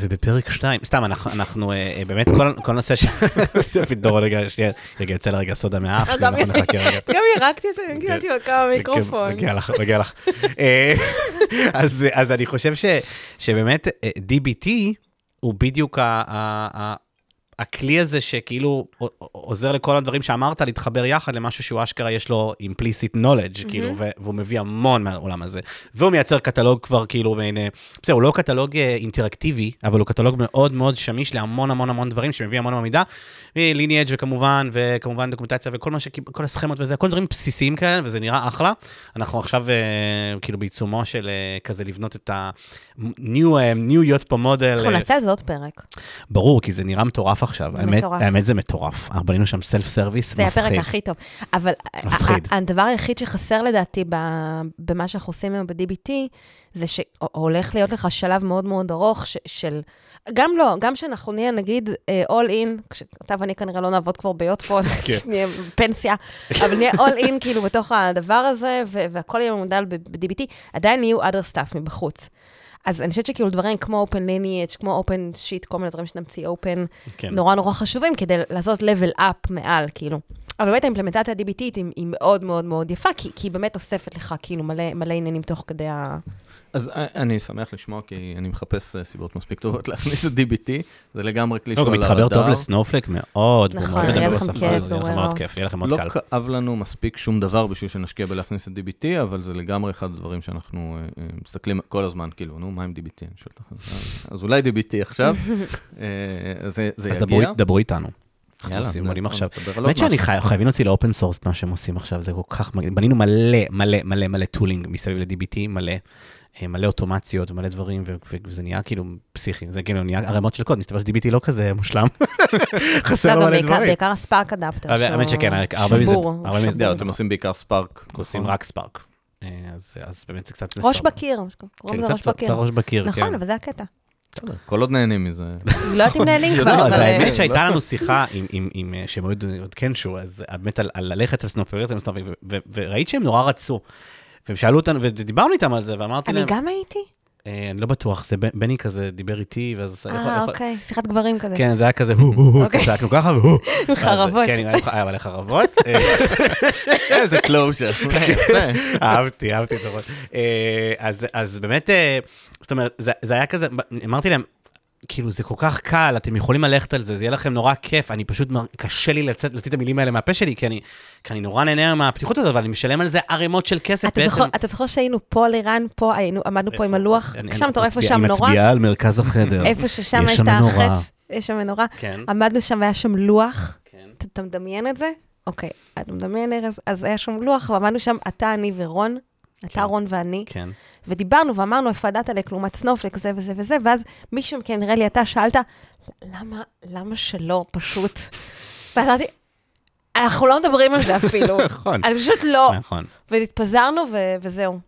ובפרק שתיים, סתם, אנחנו באמת, כל נושא ש... דור, רגע, רגע, יצא לרגע סודה מהאף, אנחנו נחכה רגע. גם ירקתי את זה, גם קיבלתי בקר מיקרופון. מגיע לך, מגיע לך. אז אני חושב שבאמת, די בי טי הוא בדיוק ה... הכלי הזה שכאילו עוזר לכל הדברים שאמרת להתחבר יחד למשהו שהוא אשכרה יש לו implicit knowledge, כאילו, והוא מביא המון מהעולם הזה. והוא מייצר קטלוג כבר כאילו, בסדר, הוא לא קטלוג אינטראקטיבי, אבל הוא קטלוג מאוד מאוד שמיש להמון המון המון דברים שמביא המון המידע, ליניאג' וכמובן, וכמובן דוקומנטציה וכל מה ש... כל הסכמות וזה, כל דברים בסיסיים כאלה, וזה נראה אחלה. אנחנו עכשיו כאילו בעיצומו של כזה לבנות את ה-new יוטפו מודל. אנחנו נעשה את זה עוד פרק. ברור, כי זה נראה מטורף עכשיו, האמת זה מטורף. אנחנו בנינו שם סלף סרוויס, מפחיד. זה הפרק הכי טוב. אבל הדבר היחיד שחסר לדעתי במה שאנחנו עושים היום ב-די בי טי, זה שהולך להיות לך שלב מאוד מאוד ארוך של, גם לא, גם שאנחנו נהיה נגיד all in, כשאתה ואני כנראה לא נעבוד כבר ביוטפון, נהיה פנסיה, אבל נהיה all in כאילו בתוך הדבר הזה, והכל יהיה מודל ב-די בי טי, עדיין יהיו other stuff מבחוץ. אז אני חושבת שכאילו דברים כמו open lineage, כמו open sheet, כל מיני דברים שנמציא open, נורא נורא חשובים כדי לעשות level up מעל, כאילו. אבל באמת האימפלמנטציה הדי בי טי היא מאוד מאוד מאוד יפה, כי היא באמת אוספת לך כאילו מלא עניינים תוך כדי ה... אז אני שמח לשמוע, כי אני מחפש סיבות מספיק טובות להכניס את די בי טי, זה לגמרי כלי שעולה לדאר. מתחבר טוב לסנופלייק מאוד. נכון, יהיה לכם כיף, יהיה מאוד כיף, יהיה לכם מאוד קל. לא כאב לנו מספיק שום דבר בשביל שנשקיע בלהכניס את די בי טי, אבל זה לגמרי אחד הדברים שאנחנו מסתכלים כל הזמן, כאילו, נו, מה עם די בי טי? אז אולי די בי טי עכשיו, זה יגיע. אז דברו איתנו. יאללה, סימונים עכשיו. באמת שאני חייבים להוציא לאופן סורס מה שהם עושים עכשיו, זה כל כך מגניב. בנינו מלא, מלא, מלא, מלא טולינג מסביב ל-די בי טי, מלא. מלא אוטומציות, מלא דברים, וזה נהיה כאילו פסיכי, זה כאילו נהיה הרמות של קוד, מסתבר שDBT לא כזה מושלם, חסר לו מלא דברים. בעיקר הספארק אדפטר. האמת שכן, הרבה מזה. אתם עושים בעיקר ספארק. עושים רק ספארק. אז באמת זה קצת... ראש בקיר. קצת ראש בקיר. נכון, אבל זה הקטע. כל עוד נהנים מזה. לא יודעת אם נהנים כבר. אז האמת שהייתה לנו שיחה עם שמועד עוד קנשו, אז באמת על ללכת על סנופליות, וראית שהם נורא רצו. והם שאלו אותנו, ודיברנו איתם על זה, ואמרתי להם... אני גם הייתי? אני לא בטוח, זה בני כזה דיבר איתי, ואז... אה, אוקיי, שיחת גברים כזה. כן, זה היה כזה, הו, הו, הו, כשעקנו ככה, הו. עם חרבות. כן, היה מלא חרבות. איזה קלושר. אהבתי, אהבתי את זה. אז באמת, זאת אומרת, זה היה כזה, אמרתי להם, כאילו, זה כל כך קל, אתם יכולים ללכת על זה, זה יהיה לכם נורא כיף, אני פשוט, קשה לי לצאת, לצאת את המילים האלה מהפה שלי, כי אני, כי אני נורא נהנה מהפתיחות הזאת, אבל אני משלם על זה ערימות של כסף. אתה זוכר, אתה זוכר שהיינו פה לירן, פה, היינו, עמדנו פה עם הלוח, שם, אתה רואה איפה שם נורא. אני מצביעה על מרכז החדר. איפה ששם יש את החץ, יש שם נורא. עמדנו שם, והיה שם לוח. אתה מדמיין את זה? אוקיי, אתה מדמיין, ארז. אז היה שם לוח, ועמדנו שם, אתה, אני ורון. אתה, רון ואני, ודיברנו ואמרנו, איפה הדאטה לכלומת סנופלייק, זה וזה וזה, ואז מישהו כנראה לי, אתה שאלת, למה, למה שלא פשוט? ואמרתי, אנחנו לא מדברים על זה אפילו. נכון. אני פשוט לא. נכון. והתפזרנו וזהו.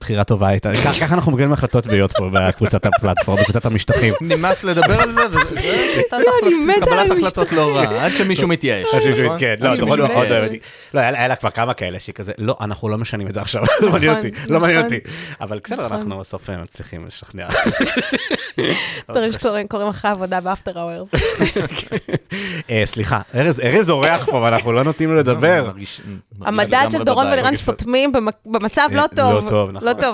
בחירה טובה הייתה. ככה אנחנו מגנים החלטות ביות פה, בקבוצת הפלטפורמה, בקבוצת המשטחים. נמאס לדבר על זה, וזה... לא, אני מתה על המשטחים. קבלת החלטות לא רעה, עד שמישהו מתייאש. עד שמישהו מתייאש, כן. לא, דורון מאוד אוהב. לא, היה לה כבר כמה כאלה שהיא כזה, לא, אנחנו לא משנים את זה עכשיו, לא מעניין אותי, לא מעניין אותי. אבל בסדר, אנחנו בסוף מצליחים לשכנע. דברים שקוראים אחרי עבודה באפטר האוורס. סליחה, ארז אורח פה, ואנחנו לא נותנים לו לדבר. המדד של דורון ולירן סותמים במצב לא טוב. לא טוב.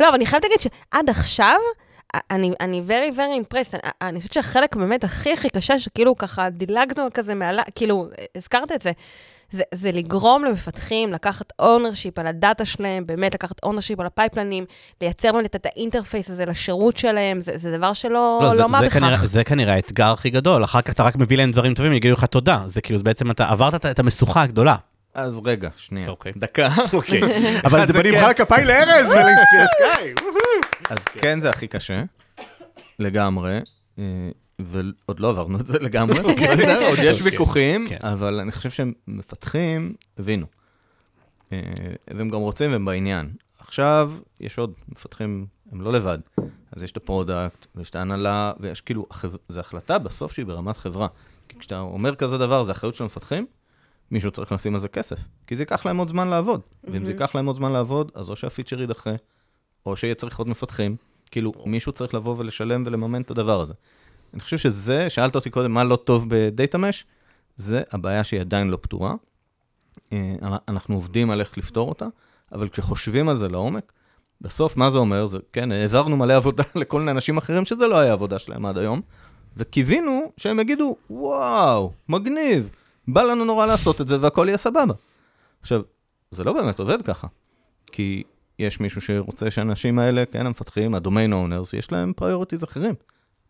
לא, אבל אני חייבת להגיד שעד עכשיו, אני very very impressed. אני חושבת שהחלק באמת הכי הכי קשה, שכאילו ככה דילגנו כזה מעלה, כאילו, הזכרת את זה, זה לגרום למפתחים לקחת ownership על הדאטה שלהם, באמת לקחת ownership על הפייפלנים, לייצר באמת את האינטרפייס הזה לשירות שלהם, זה דבר שלא מה בכך. זה כנראה האתגר הכי גדול, אחר כך אתה רק מביא להם דברים טובים, יגידו לך תודה, זה כאילו בעצם אתה עברת את המשוכה הגדולה. אז רגע, שנייה, דקה, אוקיי. אבל זה בנים חלק הפיים לארז ולהשפיע סקאי. אז כן, זה הכי קשה, לגמרי, ועוד לא עברנו את זה לגמרי, עוד יש ויכוחים, אבל אני חושב שהם מפתחים, הבינו, והם גם רוצים והם בעניין. עכשיו, יש עוד מפתחים, הם לא לבד, אז יש את הפרודקט, ויש את ההנהלה, ויש כאילו, זו החלטה בסוף שהיא ברמת חברה. כשאתה אומר כזה דבר, זה אחריות של המפתחים, מישהו צריך לשים על זה כסף, כי זה ייקח להם עוד זמן לעבוד. ואם זה ייקח להם עוד זמן לעבוד, אז או שהפיצ'ר יידחה, או שיהיה צריך עוד מפתחים. כאילו, מישהו צריך לבוא ולשלם ולממן את הדבר הזה. אני חושב שזה, שאלת אותי קודם מה לא טוב בדאטה מש, זה הבעיה שהיא עדיין לא פתורה. אנחנו עובדים על איך לפתור אותה, אבל כשחושבים על זה לעומק, בסוף מה זה אומר? זה, כן, העברנו מלא עבודה לכל מיני אנשים אחרים שזה לא היה עבודה שלהם עד היום, וקיווינו שהם יגידו, "וואו, מגניב." בא לנו נורא לעשות את זה, והכל יהיה סבבה. עכשיו, זה לא באמת עובד ככה, כי יש מישהו שרוצה שהאנשים האלה, כן, המפתחים, הדומיין אונרס, יש להם פריוריטיז אחרים.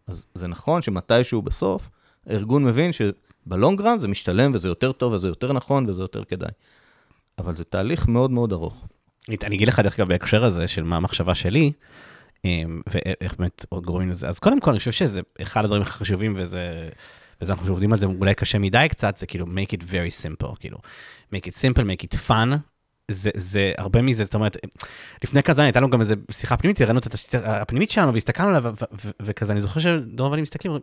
אז זה נכון שמתישהו בסוף, הארגון מבין שבלונגרן זה משתלם, וזה יותר טוב, וזה יותר נכון, וזה יותר כדאי. אבל זה תהליך מאוד מאוד ארוך. אני אגיד לך דרך גם בהקשר הזה, של מה המחשבה שלי, ואיך באמת עוד גורמים לזה. אז קודם כל, אני חושב שזה אחד הדברים החשובים, וזה... אז אנחנו שעובדים על זה אולי קשה מדי קצת, זה כאילו make it very simple, כאילו make it simple, make it fun, זה, זה הרבה מזה, זאת אומרת, לפני כזה הייתה לנו גם איזו שיחה פנימית, הראינו את התשתית הפנימית שלנו והסתכלנו עליו, וכזה, אני זוכר שדור ואני מסתכלים,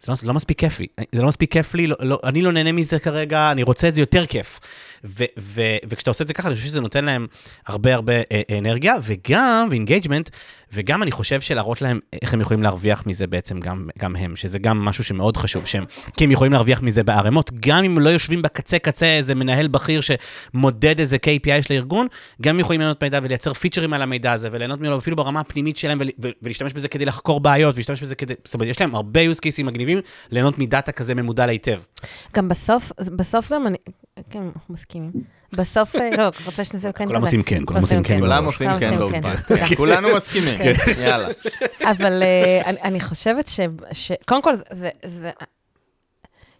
זה לא, זה לא מספיק כיף לי, זה לא מספיק כיף לי, לא, לא, אני לא נהנה מזה כרגע, אני רוצה את זה יותר כיף, ו, ו, וכשאתה עושה את זה ככה, אני חושב שזה נותן להם הרבה הרבה אנרגיה, וגם, ואינגייג'מנט, וגם אני חושב שלהראות להם איך הם יכולים להרוויח מזה בעצם גם, גם הם, שזה גם משהו שמאוד חשוב, שהם, כי הם יכולים להרוויח מזה בערימות, גם אם לא יושבים בקצה קצה איזה מנהל בכיר שמודד איזה K P I יש לארגון, גם יכולים ליהנות מידע ולייצר פיצ'רים על המידע הזה, וליהנות ממנו אפילו ברמה הפנימית שלהם, ולהשתמש בזה כדי לחקור בעיות, ולהשתמש בזה כדי, זאת אומרת, יש להם הרבה use cases מגניבים, ליהנות מדאטה כזה ממודל היטב. גם בסוף, בסוף גם אני, כן, מסכימים. בסוף, לא, רוצה שנסים כן. כולם עושים כן, כולם עושים כן. כולם עושים כן, כולנו מסכימים. יאללה. אבל אני חושבת ש... קודם כל, זה...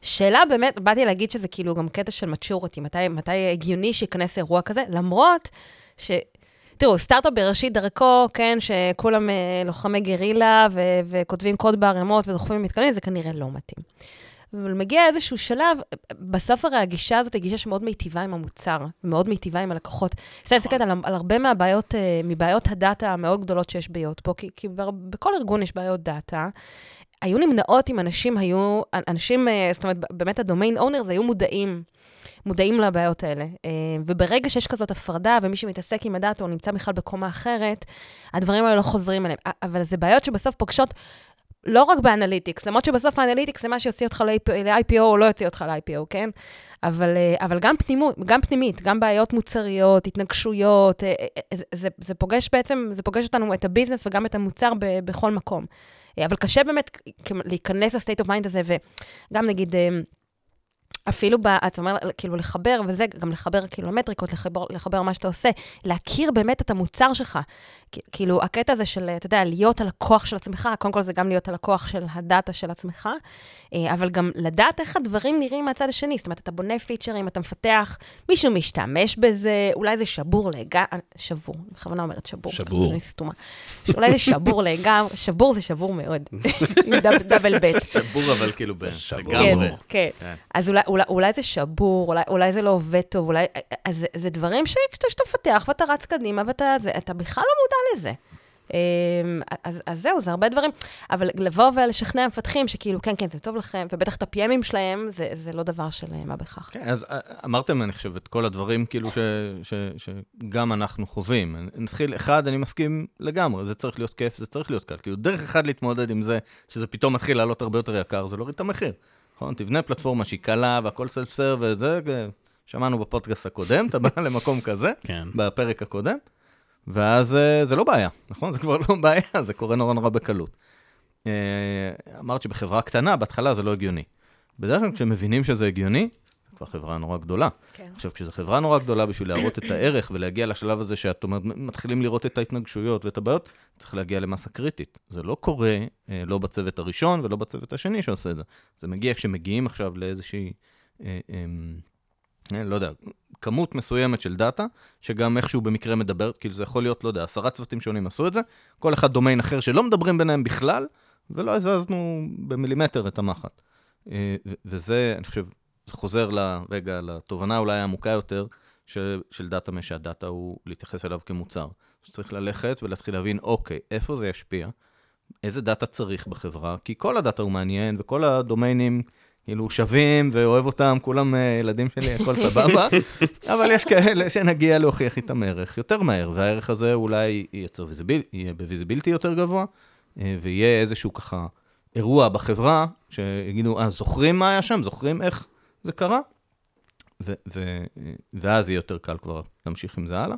שאלה באמת, באתי להגיד שזה כאילו גם קטע של maturity, מתי הגיוני שיכנס אירוע כזה, למרות ש... תראו, סטארט-אפ בראשית דרכו, כן, שכולם לוחמי גרילה ו- וכותבים קוד בערמות ודוחפים מתקנים, זה כנראה לא מתאים. אבל מגיע איזשהו שלב, בסוף הרי הגישה הזאת היא גישה שמאוד מיטיבה עם המוצר, מאוד מיטיבה עם הלקוחות. אני מסתכלת על, על הרבה מהבעיות, מבעיות הדאטה המאוד גדולות שיש ביות פה, כי, כי בכל ארגון יש בעיות דאטה, היו נמנעות אם אנשים היו, אנשים, זאת אומרת, באמת הדומיין אונרס היו מודעים, מודעים לבעיות האלה. וברגע שיש כזאת הפרדה, ומי שמתעסק עם הדאטה, הוא נמצא בכלל בקומה אחרת, הדברים האלה לא חוזרים אליהם. אבל זה בעיות שבסוף פוגשות, לא רק באנליטיקס, למרות שבסוף האנליטיקס זה מה שיוציא אותך ל-איי פי או או לא יוציא אותך ל-איי פי או, כן? אבל, אבל גם פנימות, גם פנימית, גם בעיות מוצריות, התנגשויות, זה, זה פוגש בעצם, זה פוגש אותנו, את הביזנס וגם את המוצר ב, בכל מקום. אבל קשה באמת להיכנס לסטייט אוף מיינד הזה, וגם נגיד, אפילו, אתה אומר, כאילו לחבר, וזה גם לחבר כאילו למטריקות, לחבר, לחבר מה שאתה עושה, להכיר באמת את המוצר שלך. כאילו, הקטע הזה של, אתה יודע, להיות הלקוח של עצמך, קודם כל זה גם להיות הלקוח של הדאטה של עצמך, אבל גם לדעת איך הדברים נראים מהצד השני, זאת אומרת, אתה בונה פיצ'רים, אתה מפתח, מישהו משתמש בזה, אולי זה שבור לגמרי, שבור, בכוונה אומרת שבור. שבור. אולי זה שבור לגמרי, שבור זה שבור מאוד, עם דאבל בית. שבור, אבל כאילו בגמרי. כן, אז אולי זה שבור, אולי זה לא עובד טוב, אז זה דברים שאתה פתח ואתה רץ קדימה ואתה, אתה בכלל לא מודע לזה. אז, אז זהו, זה הרבה דברים. אבל לבוא ולשכנע המפתחים שכאילו, כן, כן, זה טוב לכם, ובטח את הפיימים שלהם, זה, זה לא דבר של מה בכך. כן, אז אמרתם, אני חושב, את כל הדברים כאילו ש, ש, שגם אנחנו חווים. נתחיל, אחד, אני מסכים לגמרי, זה צריך להיות כיף, זה צריך להיות קל. כאילו, דרך אחד להתמודד עם זה, שזה פתאום מתחיל לעלות הרבה יותר יקר, זה להוריד את המחיר. תבנה פלטפורמה שהיא קלה, והכל סלף-סרב, וזה, שמענו בפודקאסט הקודם, אתה בא למקום כזה, בפרק הקודם, ואז זה לא בעיה, נכון? זה כבר לא בעיה, זה קורה נורא נורא בקלות. אמרת שבחברה קטנה, בהתחלה זה לא הגיוני. בדרך כלל כשמבינים שזה הגיוני, זה כבר חברה נורא גדולה. עכשיו, כשזו חברה נורא גדולה בשביל להראות את הערך, ולהגיע לשלב הזה שאת אומרת, מתחילים לראות את ההתנגשויות ואת הבעיות, צריך להגיע למסה קריטית. זה לא קורה, לא בצוות הראשון ולא בצוות השני שעושה את זה. זה מגיע כשמגיעים עכשיו לאיזושהי, לא יודע, כמות מסוימת של דאטה, שגם איכשהו במקרה מדברת, כאילו זה יכול להיות, לא יודע, עשרה צוותים שונים עשו את זה, כל אחד דומיין אחר שלא מדברים ביניהם בכלל, ולא הזזנו במילימטר את המחט. וזה, אני חושב, חוזר לרגע, לתובנה אולי העמוקה יותר, של דאטה מש, שהדאטה הוא להתייחס אליו כמוצר. שצריך ללכת ולהתחיל להבין, אוקיי, איפה זה ישפיע, איזה דאטה צריך בחברה, כי כל הדאטה הוא מעניין, וכל הדומיינים, כאילו שווים ואוהב אותם, כולם ילדים שלי, הכל סבבה, אבל יש כאלה שנגיע להוכיח איתם ערך יותר מהר, והערך הזה אולי ייצר ויזיביל, יהיה בוויזיבילטי יותר גבוה, ויהיה איזשהו ככה אירוע בחברה, שיגידו, אה, זוכרים מה היה שם, זוכרים איך זה קרה, ו- ו- ואז יהיה יותר קל כבר להמשיך עם זה הלאה,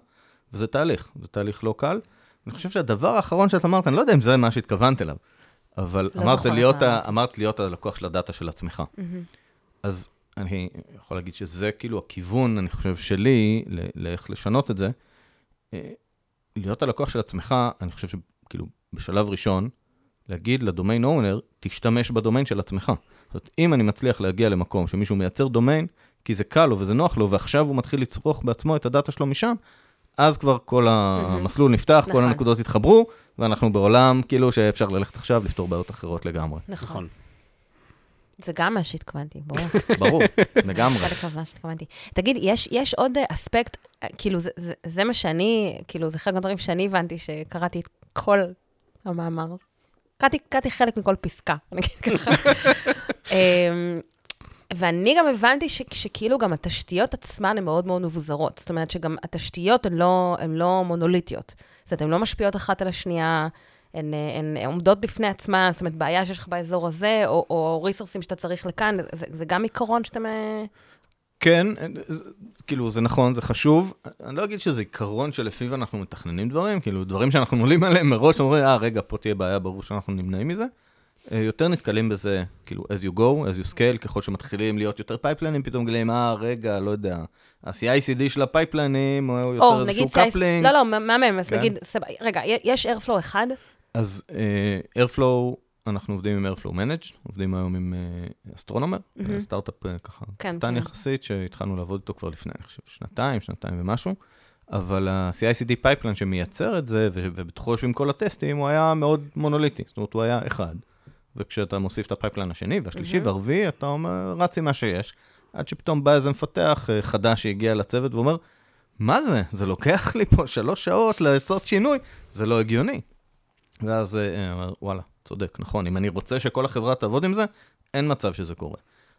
וזה תהליך, זה תהליך לא קל, אני חושב שהדבר האחרון שאת אמרת, אני לא יודע אם זה מה שהתכוונת אליו, אבל אמרת להיות הלקוח של הדאטה של עצמך. אז אני יכול להגיד שזה כאילו הכיוון, אני חושב, שלי, לאיך לשנות את זה. להיות הלקוח של עצמך, אני חושב שכאילו בשלב ראשון, להגיד לדומיין אונר, תשתמש בדומיין של עצמך. זאת אומרת, אם אני מצליח להגיע למקום שמישהו מייצר דומיין, כי זה קל לו וזה נוח לו, ועכשיו הוא מתחיל לצרוך בעצמו את הדאטה שלו משם, אז כבר כל המסלול נפתח, כל הנקודות התחברו, ואנחנו בעולם כאילו שאפשר ללכת עכשיו לפתור בעיות אחרות לגמרי. נכון. זה גם מה שהתכוונתי, ברור. ברור, לגמרי. זה מה שהתכוונתי. תגיד, יש עוד אספקט, כאילו זה מה שאני, כאילו זה חלק מהדברים שאני הבנתי, שקראתי את כל המאמר. קראתי חלק מכל פסקה, נגיד ככה. ואני גם הבנתי שכאילו גם התשתיות עצמן הן מאוד מאוד מבוזרות. זאת אומרת שגם התשתיות הן לא מונוליטיות. זאת אומרת, הן לא משפיעות אחת על השנייה, הן עומדות בפני עצמה, זאת אומרת, בעיה שיש לך באזור הזה, או ריסורסים שאתה צריך לכאן, זה גם עיקרון שאתם... כן, כאילו זה נכון, זה חשוב. אני לא אגיד שזה עיקרון שלפיו אנחנו מתכננים דברים, כאילו דברים שאנחנו נולים עליהם מראש, אומרים, אה, רגע, פה תהיה בעיה, ברור שאנחנו נמנעים מזה. יותר נתקלים בזה, כאילו, as you go, as you scale, ככל שמתחילים להיות יותר פייפלנים, פתאום גלים, אה, רגע, לא יודע, ה-סי איי סי די של הפייפלנים, או יוצר איזשהו קפלינג. לא, לא, מה מהם? אז נגיד, רגע, יש Airflow אחד? אז Airflow, אנחנו עובדים עם Airflow Managed, עובדים היום עם אסטרונומר, סטארט-אפ ככה, קטן יחסית, שהתחלנו לעבוד איתו כבר לפני, אני חושב, שנתיים, שנתיים ומשהו, אבל ה-סי איי סי די pipeline שמייצר את זה, ובתוכו שבים כל הטסטים, הוא היה מאוד מונוליטי, זאת אומרת, הוא היה אחד. וכשאתה מוסיף את ה-pipeline השני, והשלישי והרביעי, אתה אומר, רצי מה שיש. עד שפתאום בא איזה מפתח חדש שהגיע לצוות, ואומר, מה זה? זה לוקח לי פה שלוש שעות לעשות שינוי, זה לא הגיוני. ואז, וואלה, צודק, נכון, אם אני רוצה שכל החברה תעבוד עם זה, אין מצב שזה קורה.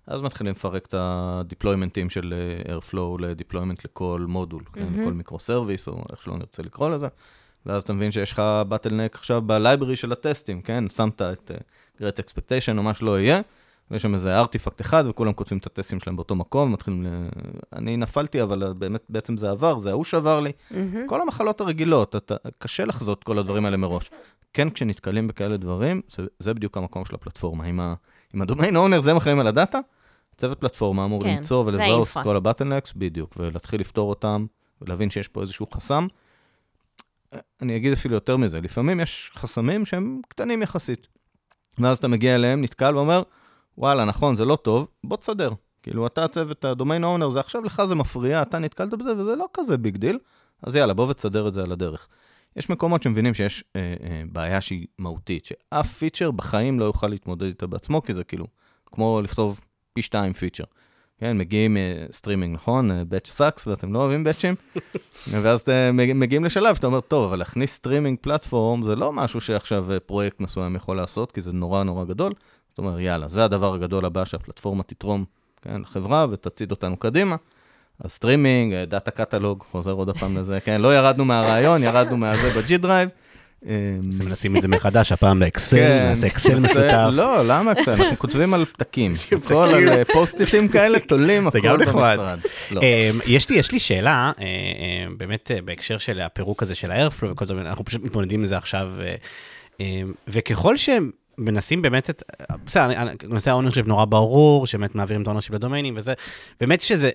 אז מתחילים לפרק את הדיפלוימנטים של Airflow לדיפלוימנט לכל מודול, לכל מיקרו-סרוויס, או איך שלא נרצה לקרוא לזה, ואז אתה מבין שיש לך בטלנק עכשיו בלייברי של הטסטים, כן? שמת את Great Expectation או מה שלא יהיה, ויש שם איזה ארטיפקט אחד, וכולם כותבים את הטסטים שלהם באותו מקום, מתחילים ל... אני נפלתי, אבל באמת, בעצם זה עבר, זה ההוא שעבר לי. כל המחלות הרגילות, אתה... קשה לחזות כל הדברים האלה מראש. כן, כשנתקלים בכאלה דברים, זה, זה בדיוק המקום של הפלטפורמה. עם ה... עם הדומיין אונר, זה מחיים על הדאטה, צוות פלטפורמה אמור כן, למצוא ולזהות את כל הבטנלקס בדיוק, ולהתחיל לפתור אותם, ולהבין שיש פה איזשהו חסם. אני אגיד אפילו יותר מזה, לפעמים יש חסמים שהם קטנים יחסית. ואז אתה מגיע אליהם, נתקל ואומר, וואלה, נכון, זה לא טוב, בוא תסדר. כאילו, אתה הצוות, הדומיין אונר, זה עכשיו לך זה מפריע, אתה נתקלת בזה, וזה לא כזה ביג דיל, אז יאללה, בוא ותסדר את זה על הדרך. יש מקומות שמבינים שיש אה, אה, בעיה שהיא מהותית, שאף פיצ'ר בחיים לא יוכל להתמודד איתה בעצמו, כי זה כאילו, כמו לכתוב פי שתיים פיצ'ר. כן, מגיעים אה, סטרימינג, נכון? אה, בטש סאקס, ואתם לא אוהבים בטשים, ואז אה, מגיעים לשלב, שאתה אומר, טוב, אבל להכניס סטרימינג פלטפורם, זה לא משהו שעכשיו אה, פרויקט מסוים יכול לעשות, כי זה נורא נורא גדול. זאת אומרת, יאללה, זה הדבר הגדול הבא שהפלטפורמה תתרום כן, לחברה, ותציד אותנו קדימה. הסטרימינג, דאטה קטלוג, חוזר עוד הפעם לזה, כן, לא ירדנו מהרעיון, ירדנו מהזה בג'י דרייב. נשים את זה מחדש, הפעם לאקסל, נעשה אקסל מחוטף. לא, למה אקסל? אנחנו כותבים על פתקים, כל על פוסט-איטים כאלה, תולים, הכל במשרד. יש לי שאלה, באמת בהקשר של הפירוק הזה של ה-Airflow וכל זה, אנחנו פשוט מתמודדים לזה עכשיו, וככל שהם, מנסים באמת את, בסדר, נושא האונרשיפ נורא ברור, שבאמת מעבירים את האונרשיפ לדומיינים וזה, באמת שזה,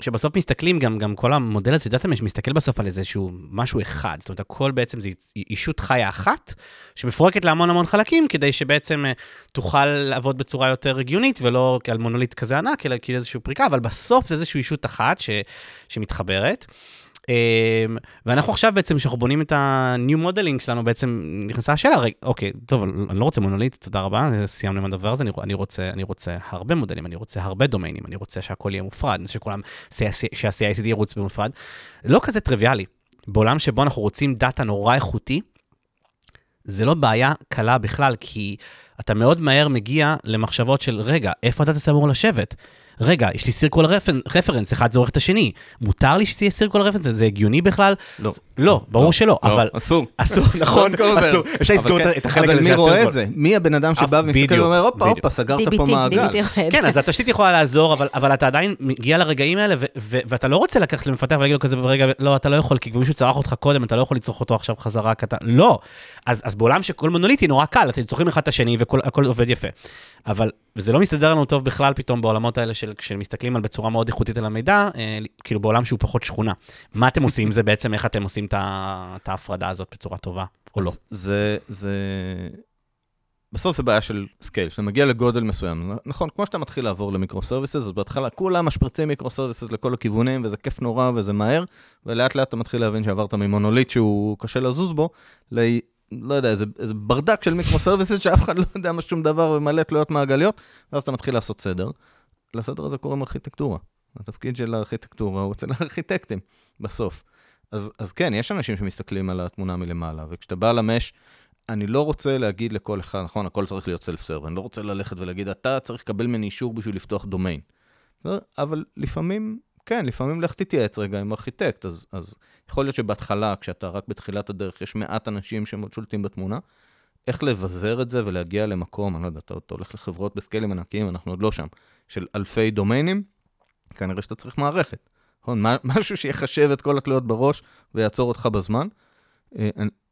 שבסוף מסתכלים, גם, גם כל המודל הזה, דאטה מש מסתכל בסוף על איזשהו משהו אחד, זאת אומרת, הכל בעצם זה אישות חיה אחת, שמפורקת להמון המון חלקים, כדי שבעצם תוכל לעבוד בצורה יותר רגיונית, ולא על מונוליט כזה ענק, אלא כאילו איזשהו פריקה, אבל בסוף זה איזשהו אישות אחת ש, שמתחברת, ואנחנו עכשיו בעצם, שאנחנו בונים את ה-new modeling שלנו, בעצם נכנסה השאלה, אוקיי, טוב, אני לא רוצה מונוליט, תודה רבה, סיימנו עם הדבר הזה, אני רוצה, אני רוצה הרבה מודלים, אני רוצה הרבה דומיינים, אני רוצה שהכל יהיה מופרד, שכולם, שה-סי איי סי די ירוץ במופרד. לא כזה טריוויאלי. בעולם שבו אנחנו רוצים דאטה נורא איכותי, זה לא בעיה קלה בכלל, כי אתה מאוד מהר מגיע למחשבות של, רגע, איפה הדאטה זה אמור לשבת? רגע, יש לי סירקול רפרנס, אחד זה עורך את השני. מותר לי שיהיה סירקול רפרנס, זה הגיוני בכלל? לא. לא, ברור שלא, אבל... אסור. אסור, נכון, אסור. אפשר לסגור את החלק הזה של הסירקול. אבל מי רואה את זה? מי הבן אדם שבא ומסתכל ואומר, הופה, הופה, סגרת פה מעגל. כן, אז התשתית יכולה לעזור, אבל אתה עדיין מגיע לרגעים האלה, ואתה לא רוצה לקחת למפתח ולהגיד לו כזה ברגע, לא, אתה לא יכול, כי מישהו צרח אותך קודם, אתה לא יכול לצרוך אותו עכשיו חזרה, לא. אז בעולם שכל מונוליטי נורא קל, אתם צורכים אחד את השני והכל עובד יפה. אבל זה לא מסתדר לנו טוב בכלל פתאום בעולמות האלה של, כשמסתכלים על בצורה מאוד איכותית על המידע, אה, כאילו בעולם שהוא פחות שכונה. מה אתם עושים זה בעצם? איך אתם עושים את ההפרדה הזאת בצורה טובה, או לא? זה, זה... בסוף זה בעיה של סקייל, שאתה מגיע לגודל מסוים. נכון, כמו שאתה מתחיל לעבור למיקרו-סרוויסס, אז בהתחלה כולם משפרצים מיקרו-סרוויסס לכל הכיוונים, וזה כיף נורא וזה מהר, ולאט לאט אתה מתחיל להבין שעברת ממונוליט שהוא קשה לזוז בו, ל... לא יודע, איזה, איזה ברדק של מיקרו-סרוויסס שאף אחד לא יודע מה שום דבר ומלא תלויות מעגליות, ואז אתה מתחיל לעשות סדר. לסדר הזה קוראים ארכיטקטורה. התפקיד של הארכיטקטורה הוא אצל הארכיטקטים, בסוף. אז, אז כן, יש אנשים שמסתכלים על התמונה מלמעלה, וכשאתה בא למש, אני לא רוצה להגיד לכל אחד, נכון, הכל צריך להיות סלף-סרב, ואני לא רוצה ללכת ולהגיד, אתה צריך לקבל מני אישור בשביל לפתוח דומיין. אבל לפעמים... כן, לפעמים לך תתייעץ רגע עם ארכיטקט, אז, אז יכול להיות שבהתחלה, כשאתה רק בתחילת הדרך, יש מעט אנשים שולטים בתמונה, איך לבזר את זה ולהגיע למקום, אני לא יודע, אתה, אתה הולך לחברות בסקיילים ענקיים, אנחנו עוד לא שם, של אלפי דומיינים, כנראה שאתה צריך מערכת, משהו שיחשב את כל התלויות בראש, ויעצור אותך בזמן.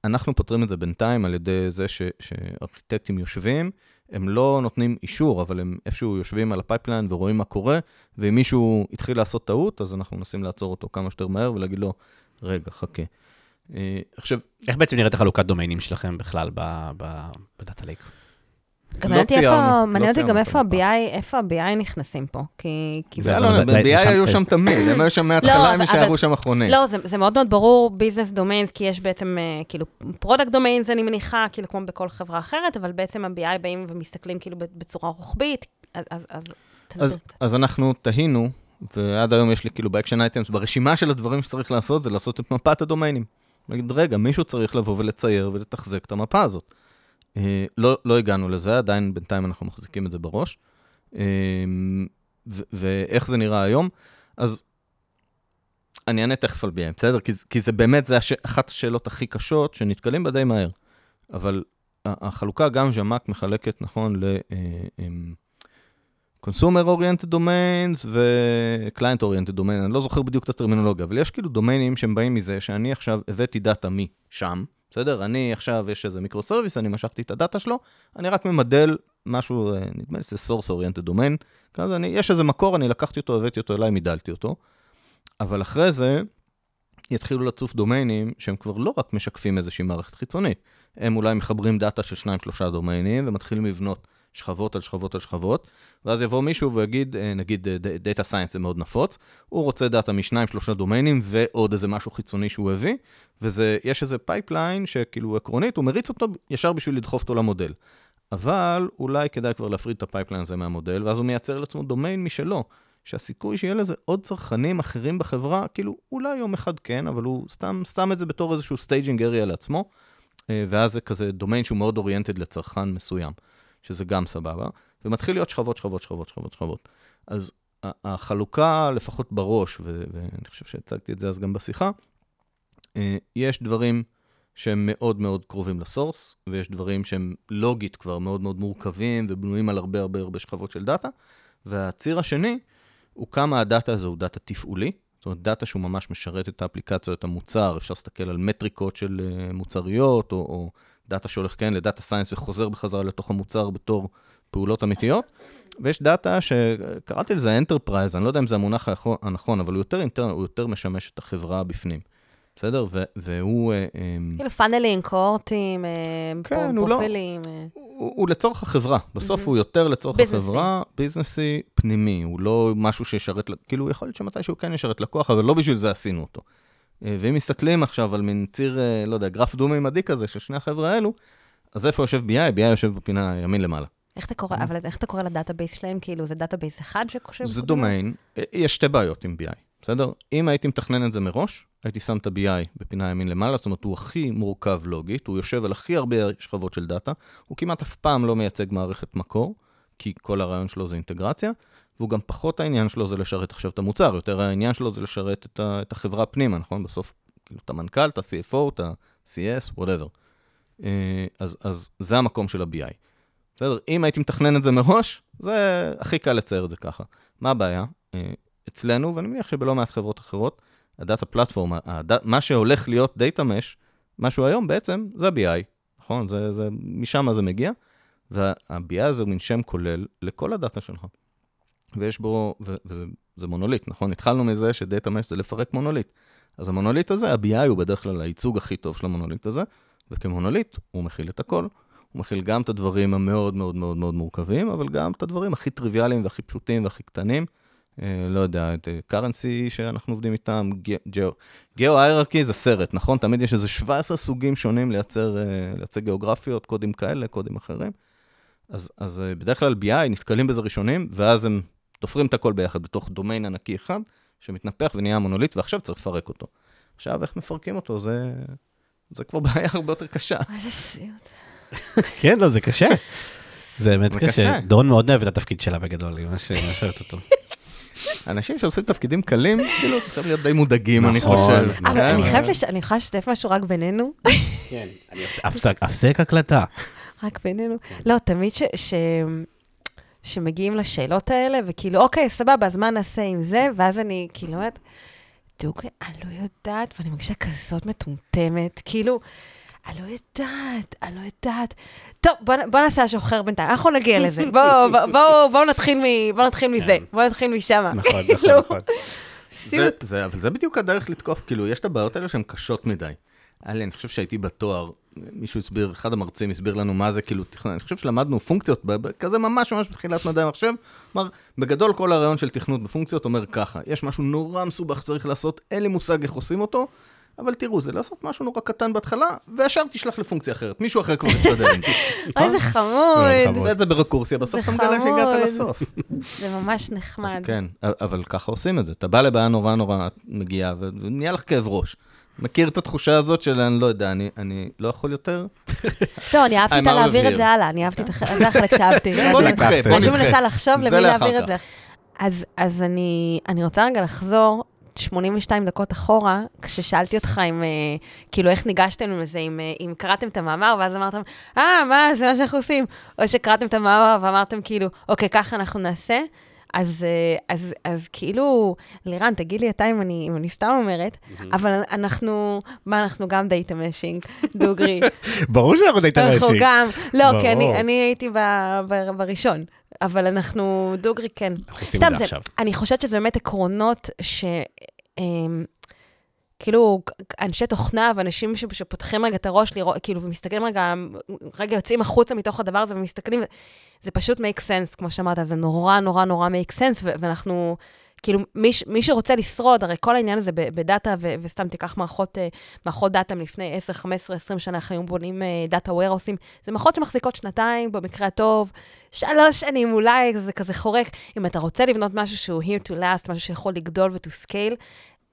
אנחנו פותרים את זה בינתיים, על ידי זה ש, שארכיטקטים יושבים, הם לא נותנים אישור, אבל הם איפשהו יושבים על הפייפליין ורואים מה קורה, ואם מישהו התחיל לעשות טעות, אז אנחנו מנסים לעצור אותו כמה שיותר מהר, ולהגיד לו, רגע, חכה. עכשיו... איך בעצם נראית חלוקת דומיינים שלכם בכלל בדאטה לייק? גם מעניין אותי גם איפה ה-בי איי נכנסים פה, כי... ב-בי איי היו שם תמיד, הם היו שם מההתחלה, הם יישארו שם אחרונים. לא, זה מאוד מאוד ברור, ביזנס דומיינס, כי יש בעצם, כאילו, פרודקט דומיינס, אני מניחה, כאילו, כמו בכל חברה אחרת, אבל בעצם ה-בי איי באים ומסתכלים, כאילו, בצורה רוחבית, אז... אז אנחנו תהינו, ועד היום יש לי, כאילו, באקשן אייטמס, ברשימה של הדברים שצריך לעשות, זה לעשות את מפת הדומיינים. נגיד, רגע, מישהו צריך לבוא ולצייר ולתחזק את המפה הזאת. לא, לא הגענו לזה, עדיין בינתיים אנחנו מחזיקים את זה בראש. ו- ואיך זה נראה היום? אז אני אענה תכף על בי איי, בסדר? כי, כי זה באמת, זה הש... אחת השאלות הכי קשות שנתקלים בדי מהר. אבל החלוקה גם ז'מק מחלקת, נכון, ל-consumer oriented domains ו-client oriented domain. אני לא זוכר בדיוק את הטרמינולוגיה, אבל יש כאילו דומיינים שהם באים מזה, שאני עכשיו הבאתי דאטה משם, בסדר, אני עכשיו, יש איזה מיקרוסרוויס, אני משכתי את הדאטה שלו, אני רק ממדל משהו, נדמה לי, זה source oriented domain, כזה אני, יש איזה מקור, אני לקחתי אותו, הבאתי אותו אליי, מידלתי אותו, אבל אחרי זה, יתחילו לצוף דומיינים, שהם כבר לא רק משקפים איזושהי מערכת חיצונית, הם אולי מחברים דאטה של שניים, שלושה דומיינים, ומתחילים לבנות שכבות על שכבות על שכבות, ואז יבוא מישהו ויגיד, נגיד, דאטה סיינס זה מאוד נפוץ, הוא רוצה דאטה משניים, שלושה דומיינים, ועוד איזה משהו חיצוני שהוא הביא, ויש איזה פייפליין שכאילו עקרונית, הוא מריץ אותו ישר בשביל לדחוף אותו למודל. אבל אולי כדאי כבר להפריד את הפייפליין הזה מהמודל, ואז הוא מייצר לעצמו דומיין משלו, שהסיכוי שיהיה לזה עוד צרכנים אחרים בחברה, כאילו אולי יום אחד כן, אבל הוא סתם, סתם את זה בתור איזשהו staging area לעצמו, ואז זה כזה דומיין שהוא מאוד oriented לצרכן מסוים. שזה גם סבבה, ומתחיל להיות שכבות, שכבות, שכבות, שכבות, שכבות. אז החלוקה, לפחות בראש, ואני חושב שהצגתי את זה אז גם בשיחה, יש דברים שהם מאוד מאוד קרובים לסורס, ויש דברים שהם לוגית כבר מאוד מאוד מורכבים, ובנויים על הרבה הרבה הרבה שכבות של דאטה, והציר השני הוא כמה הדאטה הזה הוא דאטה תפעולי, זאת אומרת, דאטה שהוא ממש משרת את האפליקציה, את המוצר, אפשר להסתכל על מטריקות של מוצריות, או... או דאטה שהולך כן לדאטה סיינס וחוזר בחזרה לתוך המוצר בתור פעולות אמיתיות, ויש דאטה שקראתי לזה אנטרפרייז, אני לא יודע אם זה המונח הנכון, אבל הוא יותר אינטרנט, הוא יותר משמש את החברה בפנים, בסדר? והוא... כאילו פאנלים, קורטים, פרופילים. הוא לצורך החברה, בסוף הוא יותר לצורך החברה, ביזנסי פנימי, הוא לא משהו שישרת, כאילו יכול להיות שמתישהו כן ישרת לקוח, אבל לא בשביל זה עשינו אותו. ואם מסתכלים עכשיו על מין ציר, לא יודע, גרף דו-מימדי כזה של שני החבר'ה האלו, אז איפה יושב בי איי? בי איי יושב בפינה ימין למעלה. איך אתה קורא, אבל איך אתה קורא לדאטאבייס שלהם? כאילו, זה דאטאבייס אחד שקושב? זה דומיין. יש שתי בעיות עם בי איי, בסדר? אם הייתי מתכנן את זה מראש, הייתי שם את ה-בי איי בפינה ימין למעלה, זאת אומרת, הוא הכי מורכב לוגית, הוא יושב על הכי הרבה שכבות של דאטה, הוא כמעט אף פעם לא מייצג מערכת מקור, כי כל הרעיון שלו זה אינטגרציה, והוא גם פחות העניין שלו זה לשרת עכשיו את המוצר, יותר העניין שלו זה לשרת את, ה, את החברה פנימה, נכון? בסוף, כאילו, את המנכ"ל, את ה-סי אף או, את ה-סי אס, whatever. אז, אז זה המקום של ה-בי איי. בסדר? אם הייתי מתכנן את זה מראש, זה הכי קל לצייר את זה ככה. מה הבעיה? אצלנו, ואני מניח שבלא מעט חברות אחרות, הדאטה פלטפורם, מה שהולך להיות דאטה מש, משהו היום בעצם, זה ה-בי איי, נכון? זה, זה, משם זה מגיע, וה-בי איי הזה מין שם כולל לכל הדאטה שלך. ויש בו, וזה מונוליט, נכון? התחלנו מזה שדאטה מש זה לפרק מונוליט. אז המונוליט הזה, ה-בי איי הוא בדרך כלל הייצוג הכי טוב של המונוליט הזה, וכמונוליט הוא מכיל את הכל. הוא מכיל גם את הדברים המאוד מאוד מאוד מאוד מורכבים, אבל גם את הדברים הכי טריוויאליים והכי פשוטים והכי קטנים. לא יודע, את currency שאנחנו עובדים איתם, Geo-Hierarchy זה סרט, נכון? תמיד יש איזה שבעה עשר סוגים שונים לייצר גיאוגרפיות, קודים כאלה, קודים אחרים. אז בדרך כלל בי איי נתקלים בזה ראשונים, ואז הם תופרים את הכל ביחד בתוך דומיין ענקי אחד, שמתנפח ונהיה מונוליט, ועכשיו צריך לפרק אותו. עכשיו, איך מפרקים אותו? זה, זה כבר בעיה הרבה יותר קשה. איזה סיוט. כן, לא, זה קשה. זה באמת קשה. דורון מאוד נאהב את התפקיד שלה בגדול, היא ממש מאשרת אותו. אנשים שעושים תפקידים קלים, כאילו, צריכים להיות די מודאגים, אני חושב. אבל אני חייב לשתף משהו רק בינינו. כן, אני אפסק הקלטה. רק בינינו. לא, תמיד ש... שמגיעים לשאלות האלה, וכאילו, אוקיי, סבבה, אז מה נעשה עם זה? ואז אני, כאילו, דוגרי, אני לא יודעת, ואני מרגישה כזאת מטומטמת, כאילו, אני לא יודעת, אני לא יודעת. טוב, בוא נעשה השוחר בינתיים, אנחנו נגיע לזה, בואו נתחיל מזה, בואו נתחיל משם. נכון, נכון, נכון. אבל זה בדיוק הדרך לתקוף, כאילו, יש את הבעיות האלה שהן קשות מדי. אלה, אני חושב שהייתי בתואר, מישהו הסביר, אחד המרצים הסביר לנו מה זה כאילו תכנון, אני חושב שלמדנו פונקציות, כזה ממש ממש בתחילת מדעי המחשב, אמר, בגדול כל הרעיון של תכנות בפונקציות אומר ככה, יש משהו נורא מסובך צריך לעשות, אין לי מושג איך עושים אותו, אבל תראו, זה לעשות משהו נורא קטן בהתחלה, וישר תשלח לפונקציה אחרת, מישהו אחר כבר יסתדר. אוי, זה חמוד. זה את זה ברקורסיה, בסוף אתה מגלה שהגעת לסוף. זה ממש נחמד. אז כן, אבל ככה עושים את זה. אתה בא לבעיה נורא נורא מגיעה, ונהיה לך כאב ראש. מכיר את התחושה הזאת של אני לא יודע, אני לא יכול יותר? זהו, אני אהבתי אותה להעביר את זה הלאה, אני אהבתי את החלק שאהבתי. בוא נתחי, בוא נתחי. אני מנסה לחשוב למי להעביר את זה. אז אני רוצה רגע לחזור שמונים ושתיים דקות אחורה, כששאלתי אותך אם, כאילו, איך ניגשתם לזה, אם, אם קראתם את המאמר, ואז אמרתם, אה, מה, זה מה שאנחנו עושים? או שקראתם את המאמר ואמרתם, כאילו, אוקיי, ככה אנחנו נעשה. אז, אז, אז, כאילו, לירן, תגיד לי אתה אם אני, אם אני סתם אומרת, אבל אנחנו, מה, אנחנו גם דאטה משינג, דוגרי. ברור שאנחנו דאטה משינג. אנחנו גם, לא, כי אני, אני הייתי ב, ב, בראשון. אבל אנחנו דוגרי, כן. סתם זה, אני חושבת שזה באמת עקרונות ש... כאילו, אנשי תוכנה ואנשים שפותחים רגע את הראש, כאילו, ומסתכלים רגע, רגע יוצאים החוצה מתוך הדבר הזה, ומסתכלים, זה פשוט make sense, כמו שאמרת, זה נורא, נורא, נורא make sense, ואנחנו, כאילו, מי שרוצה לשרוד, הרי כל העניין הזה בדאטה, וסתם תיקח מערכות, מערכות דאטה מלפני עשר, חמש עשרה, עשרים שנה, היום בונים דאטה ווירהאוסים, זה מערכות שמחזיקות שנתיים, במקרה הטוב, שלוש שנים אולי, זה כזה חורק. אם אתה רוצה לבנות משהו שהוא here to last, משהו שיכול לגדול ו-to scale,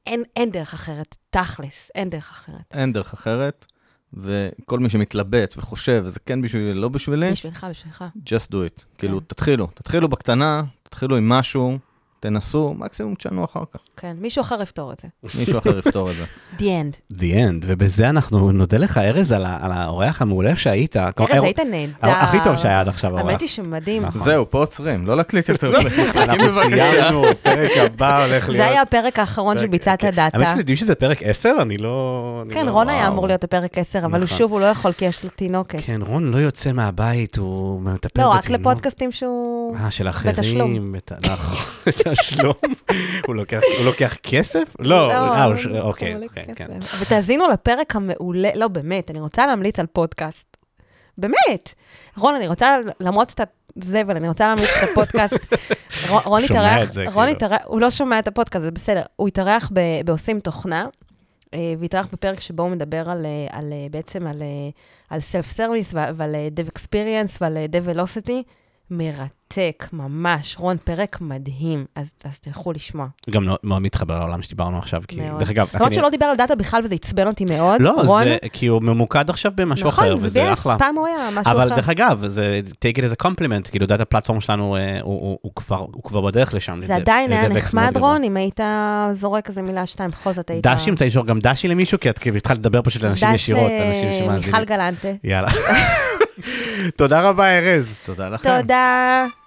אין, אין דרך אחרת, תכלס, אין דרך אחרת. אין דרך אחרת, וכל מי שמתלבט וחושב, וזה כן בשבילי, לא בשבילי. בשבילך, בשבילך. Just do it. כן. כאילו, תתחילו, תתחילו בקטנה, תתחילו עם משהו, תנסו, מקסימום תשנו אחר כך. כן, מישהו אחר יפתור את זה. מישהו אחר יפתור את זה. The end. The end, ובזה אנחנו נודה לך, ארז, על, על האורח המעולה שהיית. ארז, היית נהדר. הכי טוב שהיה עד עכשיו האורח. האמת היא שמדהים. זהו, פה עוצרים, לא להקליט יותר. אנחנו סיימנו, פרק הבא הולך להיות. זה היה הפרק האחרון של ביצת הדאטה. האמת שתדעים שזה פרק עשר, אני לא... כן, רון היה אמור להיות הפרק עשר, אבל שוב, הוא לא יכול, כי יש לו תינוקת. כן, רון לא יוצא מהבית, הוא מטפל בתינוק. שלום, הוא לוקח כסף? לא, אוקיי. ותאזינו לפרק המעולה, לא באמת, אני רוצה להמליץ על פודקאסט. באמת. רון, אני רוצה, למרות שאתה זבל, אני רוצה להמליץ את הפודקאסט. רון התארח, הוא לא שומע את הפודקאסט, זה בסדר. הוא התארח בעושים תוכנה, והתארח בפרק שבו הוא מדבר בעצם על סלף סרוויס ועל דב אקספיריאנס ועל דב ולוסיטי. מרתק, ממש, רון, פרק מדהים, אז, אז תלכו לשמוע. גם מאוד מתחבר לעולם שדיברנו עכשיו, כי... מאוד. דרך אגב, מאוד הכניר... שלא דיבר על דאטה בכלל, וזה יצבן אותי מאוד, לא, רון. זה, כי הוא ממוקד עכשיו במשהו נכון, אחר, וזה אחלה. נכון, זה פעם הוא היה משהו אבל אחר. אבל דרך אגב, זה take it as a compliment, כאילו דאטה פלטפורם שלנו, הוא, הוא, הוא, הוא, כבר, הוא כבר בדרך לשם. זה לד... עדיין היה נחמד, רון, אם היית זורק איזה מילה שתיים, בכל זאת היית... דשים, אתה אישור גם דשי למישהו, כי את התחלת לדבר פשוט לאנשים ישירות, אנשים שמאזינים. מיכל גלנטה. יאללה. תודה רבה, ארז. תודה לכם. תודה.